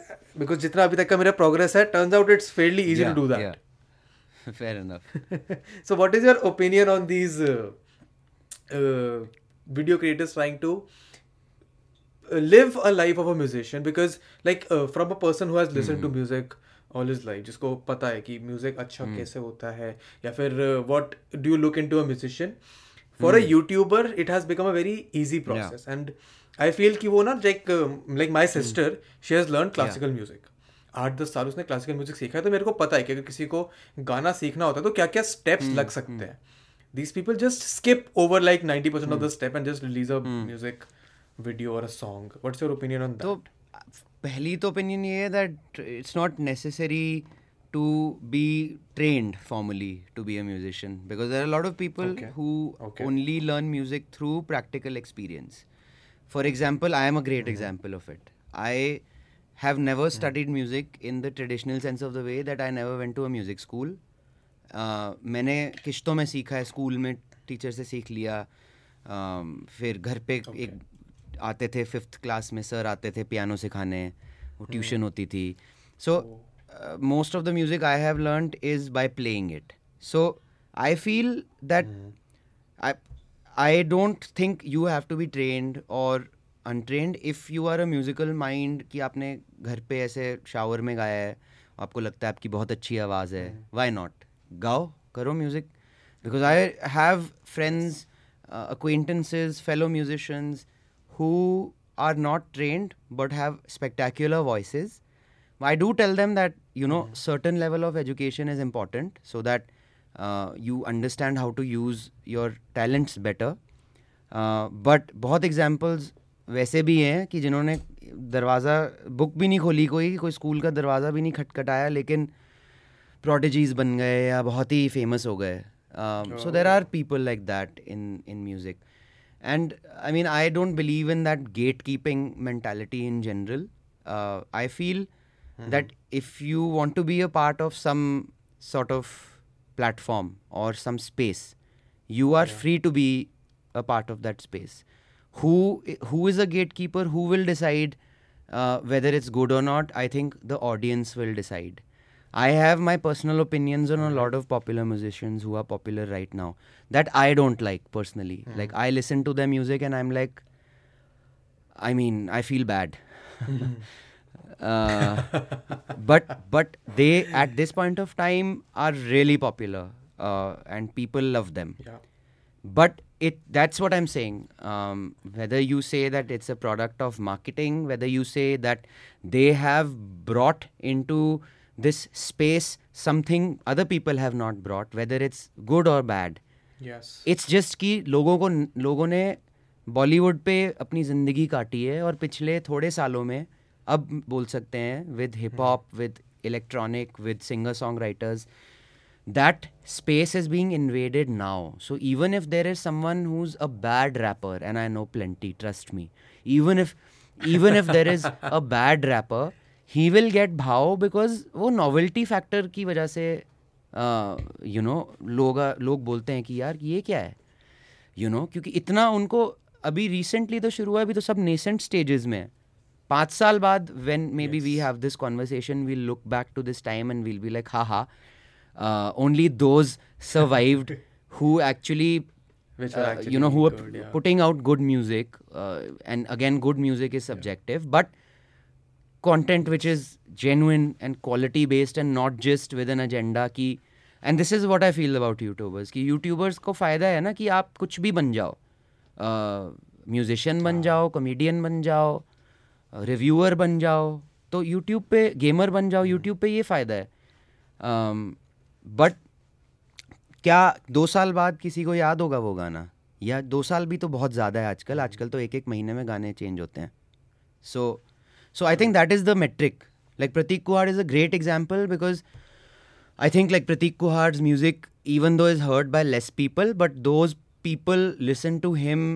जितना अभी तक का मेरा प्रोग्रेस है, turns out it's fairly easy to do that. Yeah. Fair enough. So what is your opinion on these video creators trying to live a life of a musician? Because like from a person who has listened to music all his life, जिसको पता है कि music अच्छा कैसे होता है, या फिर what do you look into a musician? For a YouTuber, it has become a very easy process, and I feel कि वो ना like my sister, she has learned classical music. 8-10 साल उसने classical music सीखा है, तो मेरे को पता है कि अगर किसी को गाना सीखना होता है तो क्या क्या steps लग सकते हैं. These people just skip over like 90% of the step and just release a music video or a song. What's your opinion on that? तो पहली तो opinion ये है that it's not necessary to be trained formally to be a musician, because there are a lot of people who only learn music through practical experience. For example, I am a great example of it. I have never studied music in the traditional sense of the way that I never went to a music school. मैंने किश्तों में सीखा है, school में teacher से सीख लिया, फिर घर पे एक आते थे, फिफ्थ क्लास में सर आते थे पियानो सिखाने, वो ट्यूशन होती थी. सो most of the music I have learnt is by playing it. So I feel that I don't think you have to be trained or untrained. If you are a musical mind, कि आपने घर पे ऐसे shower में गाया है, आपको लगता है आपकी बहुत अच्छी आवाज़ है, why not? गाओ, करो music. Because I have friends, acquaintances, fellow musicians who are not trained but have spectacular voices. I do tell them that, you know, certain level of education is important so that you understand how to use your talents better. But बहुत examples वैसे भी हैं कि जिन्होंने दरवाज़ा book भी नहीं खोली, कोई स्कूल का दरवाज़ा भी नहीं खटखटाया, लेकिन prodigies बन गए या बहुत ही famous हो गए. So there are people like that in music. And I mean, I don't believe in that gatekeeping mentality in general. I feel that if you want to be a part of some sort of platform or some space, you are free to be a part of that space. Who is a gatekeeper? Who will decide whether it's good or not? I think the audience will decide. I have my personal opinions on a lot of popular musicians who are popular right now that I don't like personally. Like, I listen to their music and I'm like, I mean, I feel bad. But they at this point of time are really popular and people love them. Yeah. But that's what I'm saying. Whether you say that it's a product of marketing, whether you say that they have brought into this space something other people have not brought, whether it's good or bad. Yes. It's just कि लोगों ने बॉलीवुड पे अपनी जिंदगी काटी है और पिछले थोड़े सालों में अब बोल सकते हैं with hip hop, with electronic, with singer songwriters, that space is being invaded now. So even if there is someone who is a bad rapper, and I know plenty, trust me, even if there is a bad rapper, he will get भाव, because वो novelty factor की वजह से you know लोग बोलते हैं कि यार ये क्या है, यू नो, क्योंकि इतना उनको अभी रिसेंटली तो शुरू हुआ, अभी तो सब नेसेंट स्टेजेस में है. 5 साल बाद when maybe we have this conversation, we'll look back to this time and we'll be like, haha, only those survived who actually, you know, who are putting out good music. And again, good music is subjective, but content which is genuine and quality based and not just with an agenda ki. And this is what I feel about YouTubers, कि YouTubers को फ़ायदा है ना कि आप कुछ भी बन जाओ, म्यूजिशियन बन जाओ, कॉमेडियन बन जाओ, रिव्यूअर बन जाओ, तो यूट्यूब पे गेमर बन जाओ, यूट्यूब पे ये फ़ायदा है. बट क्या 2 साल बाद किसी को याद होगा वो गाना? या 2 साल भी तो बहुत ज़्यादा है आजकल तो 1-1 महीने में गाने चेंज होते हैं. So I think that is the metric. Like Prateek Kuhad is a great example, because I think like Prateek Kuhad's music, even though is heard by less people, but those people listen to him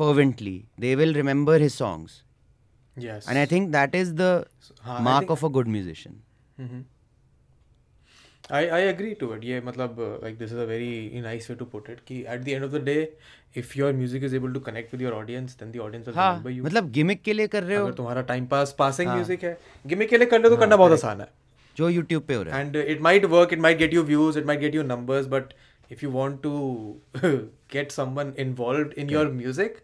fervently. They will remember his songs. Yes. And I think that is the mark of a good musician. Mm-hmm. I agree to it. Yeah, matlab, like, this is a very nice way to put it. Ki at the end of the day, if your music is able to connect with your audience, then the audience will remember you. मतलब gimmick के लिए कर रहे हो. अगर तुम्हारा time pass passing music है, gimmick के लिए कर रहे हो तो करना बहुत आसान है. जो YouTube पे हो रहा है. And it might work, it might get you views, it might get you numbers, but if you want to get someone involved in your music,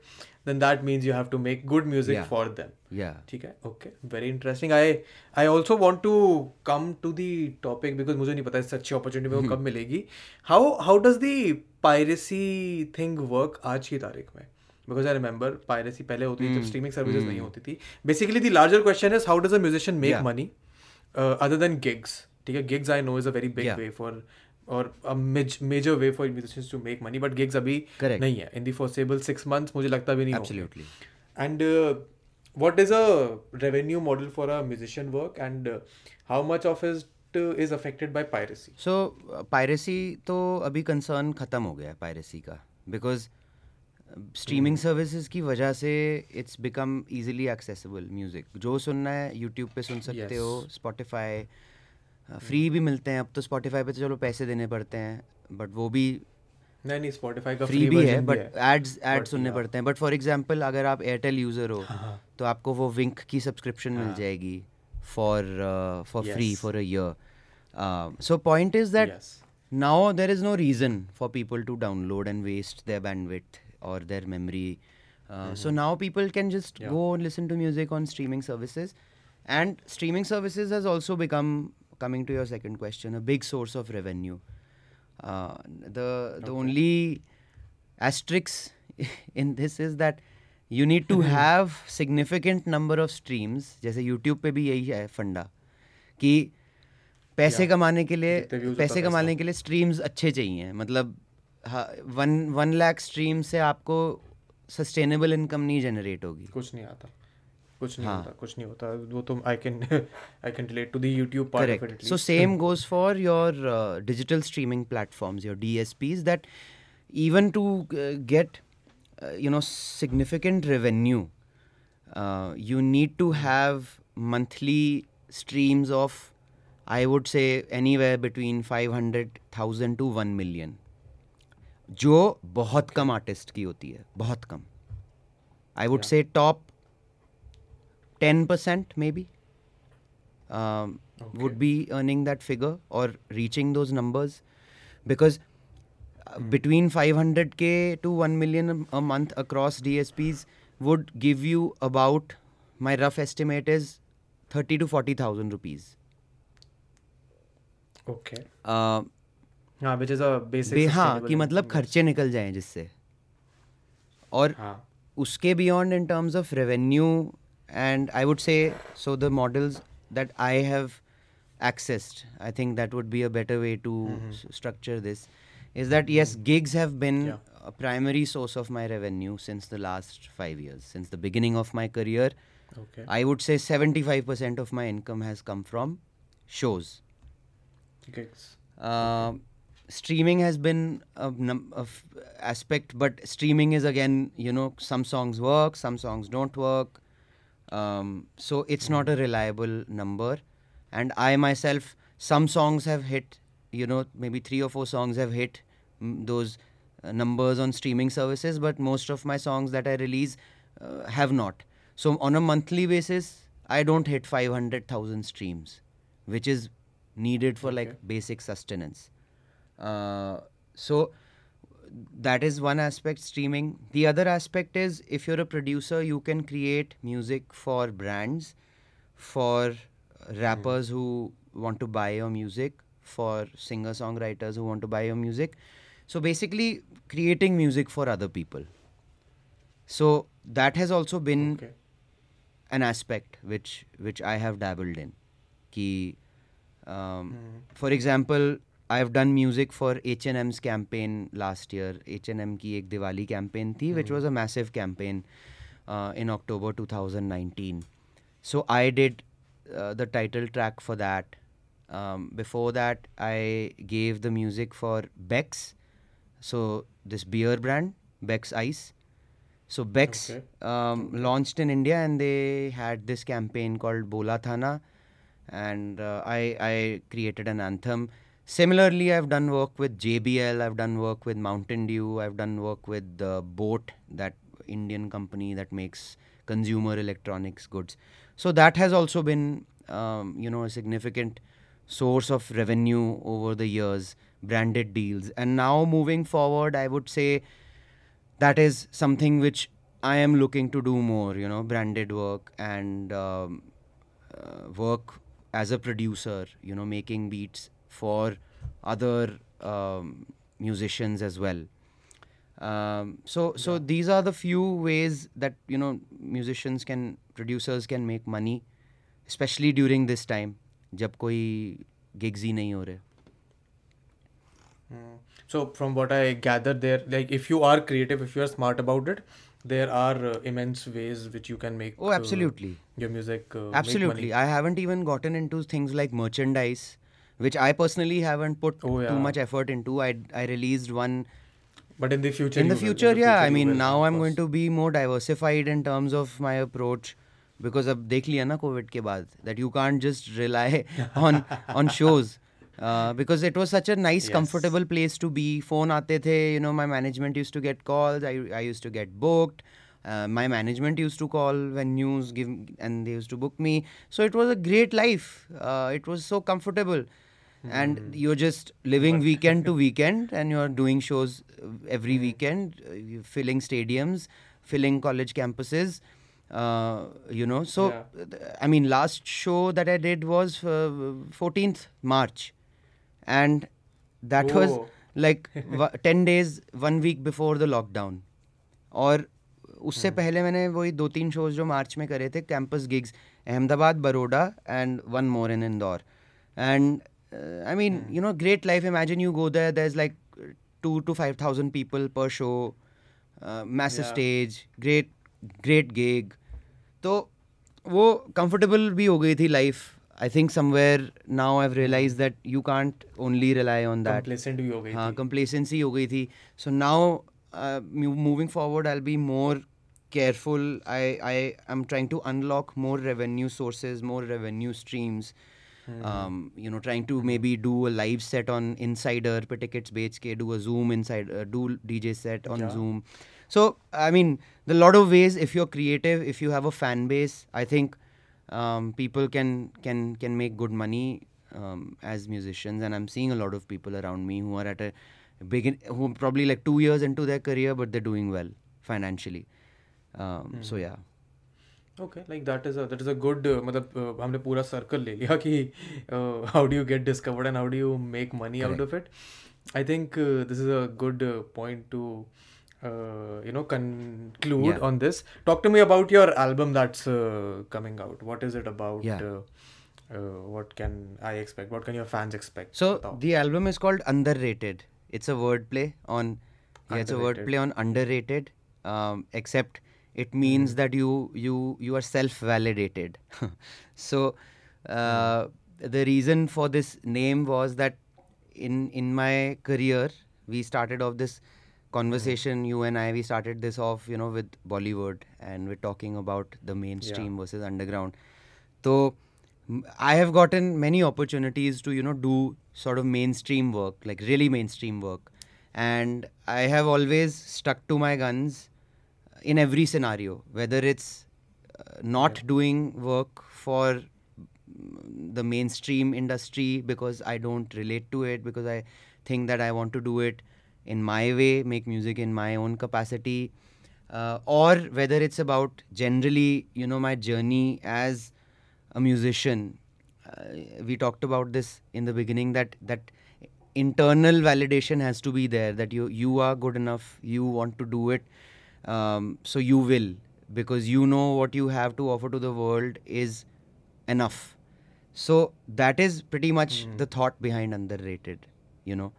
then that means you have to make good music for them. Yeah. ठीक है. Okay. Very interesting. I also want to come to the topic because मुझे नहीं पता इस अच्छी opportunity में वो कब मिलेगी. How does the piracy thing work आज की तारीख में? Because I remember piracy पहले होती थी जब streaming services नहीं होती थी. Basically the larger question is how does a musician make money other than gigs? ठीक है. Gigs I know is a very big way for और a major way for musicians to make money, but gigs अभी नहीं है in the foreseeable 6 months, मुझे लगता भी नहीं. Absolutely. And what is a revenue model for a musician work, and how much of his is affected by piracy. So piracy तो अभी concern खत्म हो गया है piracy का, because streaming services की वजह से it's become easily accessible music. जो सुनना है YouTube पे सुन सकते हो, Spotify free भी मिलते हैं अब तो. Spotify पे तो चलो पैसे देने पड़ते हैं, but वो भी नहीं Spotify का फ्री भी है, बट एड्स सुनने पड़ते हैं. बट फॉर एग्जांपल अगर आप एयरटेल यूज़र हो तो आपको वो विंक की सब्सक्रिप्शन मिल जाएगी for free for a year. So point is that now there is no reason for people to download and waste their bandwidth और their memory. So now people can just go listen to music on streaming services. And streaming services has also become, coming to your second question, a big source of revenue. The only asterisk in this is that you need to have significant number of streams. जैसे YouTube पे भी यही है फंडा कि पैसे कमाने के लिए स्ट्रीम्स अच्छे चाहिए. मतलब 1 लाख स्ट्रीम से आपको सस्टेनेबल इनकम नहीं जनरेट होगी, कुछ नहीं होता. वो तो I can relate to the YouTube part of it. So same goes for your digital streaming platforms, your DSPs, that even to get you know significant revenue you need to have monthly streams of I would say anywhere between 500,000 to 1 million, जो बहुत कम artist की होती है, बहुत कम. I would say top 10% maybe would be earning that figure or reaching those numbers, because between 500k to 1 million a month across DSPs would give you about, my rough estimate is 30 to 40,000 rupees. Okay. Which is a basic sustainable. हाँ कि मतलब खर्चे निकल जाएं जिससे, और उसके beyond in terms of revenue. And I would say, so the models that I have accessed, I think that would be a better way to structure this, is that yes, gigs have been a primary source of my revenue since the last 5 years. Since the beginning of my career, I would say 75% of my income has come from shows. Gigs. Streaming has been an aspect, but streaming is again, you know, some songs work, some songs don't work. So it's not a reliable number, and I myself, some songs have hit, you know, maybe 3 or 4 songs have hit those numbers on streaming services, but most of my songs that I release have not. So on a monthly basis, I don't hit 500,000 streams, which is needed for like basic sustenance. So that is one aspect, streaming. The other aspect is, if you're a producer, you can create music for brands, for rappers who want to buy your music, for singer-songwriters who want to buy your music. So basically, creating music for other people. So that has also been an aspect which I have dabbled in. Ki, for example, I have done music for H&M's campaign last year. H&M ki ek Diwali campaign thi, which was a massive campaign in October 2019. So I did the title track for that. Before that, I gave the music for Beck's. So this beer brand, Beck's Ice. So Beck's launched in India, and they had this campaign called Bola Thana. And I created an anthem. Similarly, I've done work with JBL, I've done work with Mountain Dew, I've done work with Boat, that Indian company that makes consumer electronics goods. So that has also been, you know, a significant source of revenue over the years, branded deals. And now moving forward, I would say that is something which I am looking to do more, you know, branded work and work as a producer, you know, making beats for other musicians as well. So these are the few ways that, you know, musicians can, producers can make money, especially during this time, jab koi gigs hi nahi ho rahe. So from what I gather there, like if you are creative, if you are smart about it, there are immense ways which you can make your music. Absolutely. Make money. I haven't even gotten into things like merchandise. which I personally haven't put too much effort into. I released one. But in the future, I mean, now I'm going to be more diversified in terms of my approach. Because अब देख लिया ना Covid के बाद that you can't just rely on shows because it was such a nice comfortable place to be. Phone आते थे, you know, my management used to get calls. I used to get booked. My management used to call when news give and they used to book me. So it was a great life. It was so comfortable. And you're just living weekend to weekend and you're doing shows every weekend, you're filling stadiums, filling college campuses. You know, so I mean, last show that I did was 14th March, and that was like 10 days, 1 week before the lockdown. और उससे पहले मैंने वही 2-3 shows जो मार्च में करे थे, campus gigs, Ahmedabad, Baroda, and one more in Indore. And I mean, you know, great life. Imagine you go there. There's like 2,000 to 5,000 people per show, massive stage, great gig. So, वो comfortable भी हो गई थी life. I think somewhere now I've realized that you can't only rely on that. Complacent भी हो गई थी. हाँ, complacency हो गई थी. So now, moving forward, I'll be more careful. I am trying to unlock more revenue sources, more revenue streams. You know, trying to maybe do a live set on Insider, पे tickets बेच के, do a Zoom Insider, do DJ set on Zoom. So, I mean, the lot of ways, if you're creative, if you have a fan base, I think people can make good money as musicians. And I'm seeing a lot of people around me who are at a who are probably like 2 years into their career, but they're doing well financially. So, yeah. Okay, like that is a good मतलब हमने पूरा circle ले लिया कि how do you get discovered and how do you make money out of it. I think this is a good point to you know, conclude on this. Talk to me about your album that's coming out. What is it about? What can I expect? What can your fans expect? So the album is called Underrated. It's a wordplay on underrated, except it means that you are self-validated. So the reason for this name was that in my career, we started off this conversation, you and I, we started this off, you know, with Bollywood, and we're talking about the mainstream versus underground. So I have gotten many opportunities to, you know, do sort of mainstream work, like really mainstream work. And I have always stuck to my guns in every scenario, whether it's not doing work for the mainstream industry because I don't relate to it, because I think that I want to do it in my way, make music in my own capacity, or whether it's about generally, you know, my journey as a musician. We talked about this in the beginning, that internal validation has to be there, that you are good enough, you want to do it. So you will, because you know what you have to offer to the world is enough. So that is pretty much the thought behind Underrated, you know.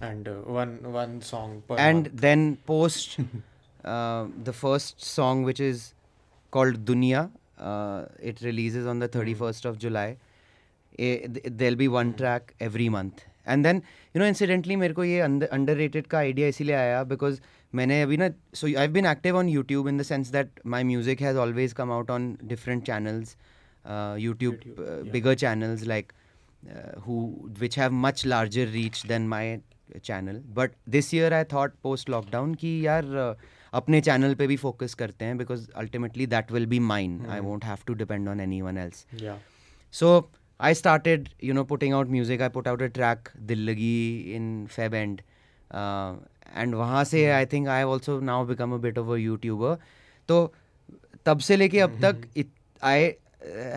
And one song per month. And then post the first song, which is called Dunya. It releases on the 31st of July. There'll be one track every month. And then, you know, incidentally, मेरे को ये Underrated का idea इसीलिए आया because मैंने अभी ना, so I've been active on YouTube in the sense that my music has always come out on different channels, YouTube bigger channels like which have much larger reach than my channel. But this year I thought post lockdown कि यार अपने channel पे भी focus करते हैं because ultimately that will be mine. I won't have to depend on anyone else. Yeah. So I started, you know, putting out music. I put out a track, Dil Lagi, in Feb end. And वहाँ से I think I have also now become a bit of a YouTuber. तो तब से लेके अब तक I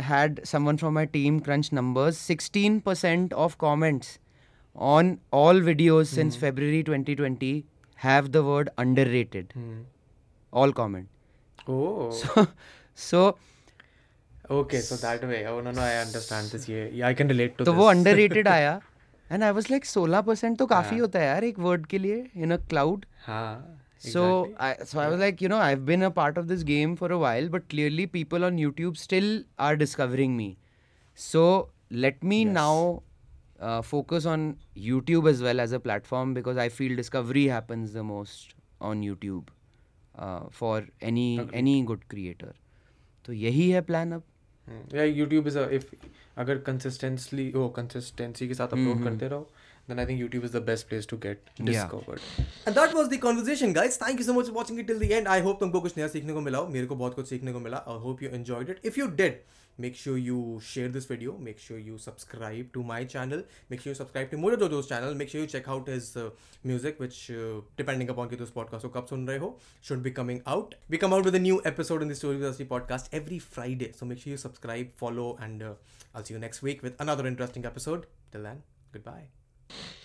had someone from my team crunch numbers. 16% of comments on all videos since February 2020 have the word underrated. All comment. Oh. So okay, so that way. Oh, no, I understand this. Yeah, I can relate to this. तो वो underrated आया, and I was like 16% तो काफी होता है यार एक word के लिए in a cloud. हाँ. So I was like, you know, I've been a part of this game for a while, but clearly people on YouTube still are discovering me. So let me now focus on YouTube as well as a platform, because I feel discovery happens the most on YouTube for any good creator. तो यही है plan अब. Yeah, YouTube is अगर consistency के साथ upload करते रहो, then I think YouTube is the best place to get discovered. Yeah. And that was the conversation, guys. Thank you so much for watching it till the end. I hope तुमको कुछ नया सीखने को मिला हो. मेरे को बहुत कुछ सीखने को मिला. I hope you enjoyed it. If you did, make sure you share this video. Make sure you subscribe to my channel. Make sure you subscribe to Mojo Jojo's channel. Make sure you check out his music, which depending upon ki tus podcast ko kab sun rahe ho, should be coming out. We come out with a new episode in the Story with Rusty podcast every Friday. So make sure you subscribe, follow, and I'll see you next week with another interesting episode. Till then, goodbye.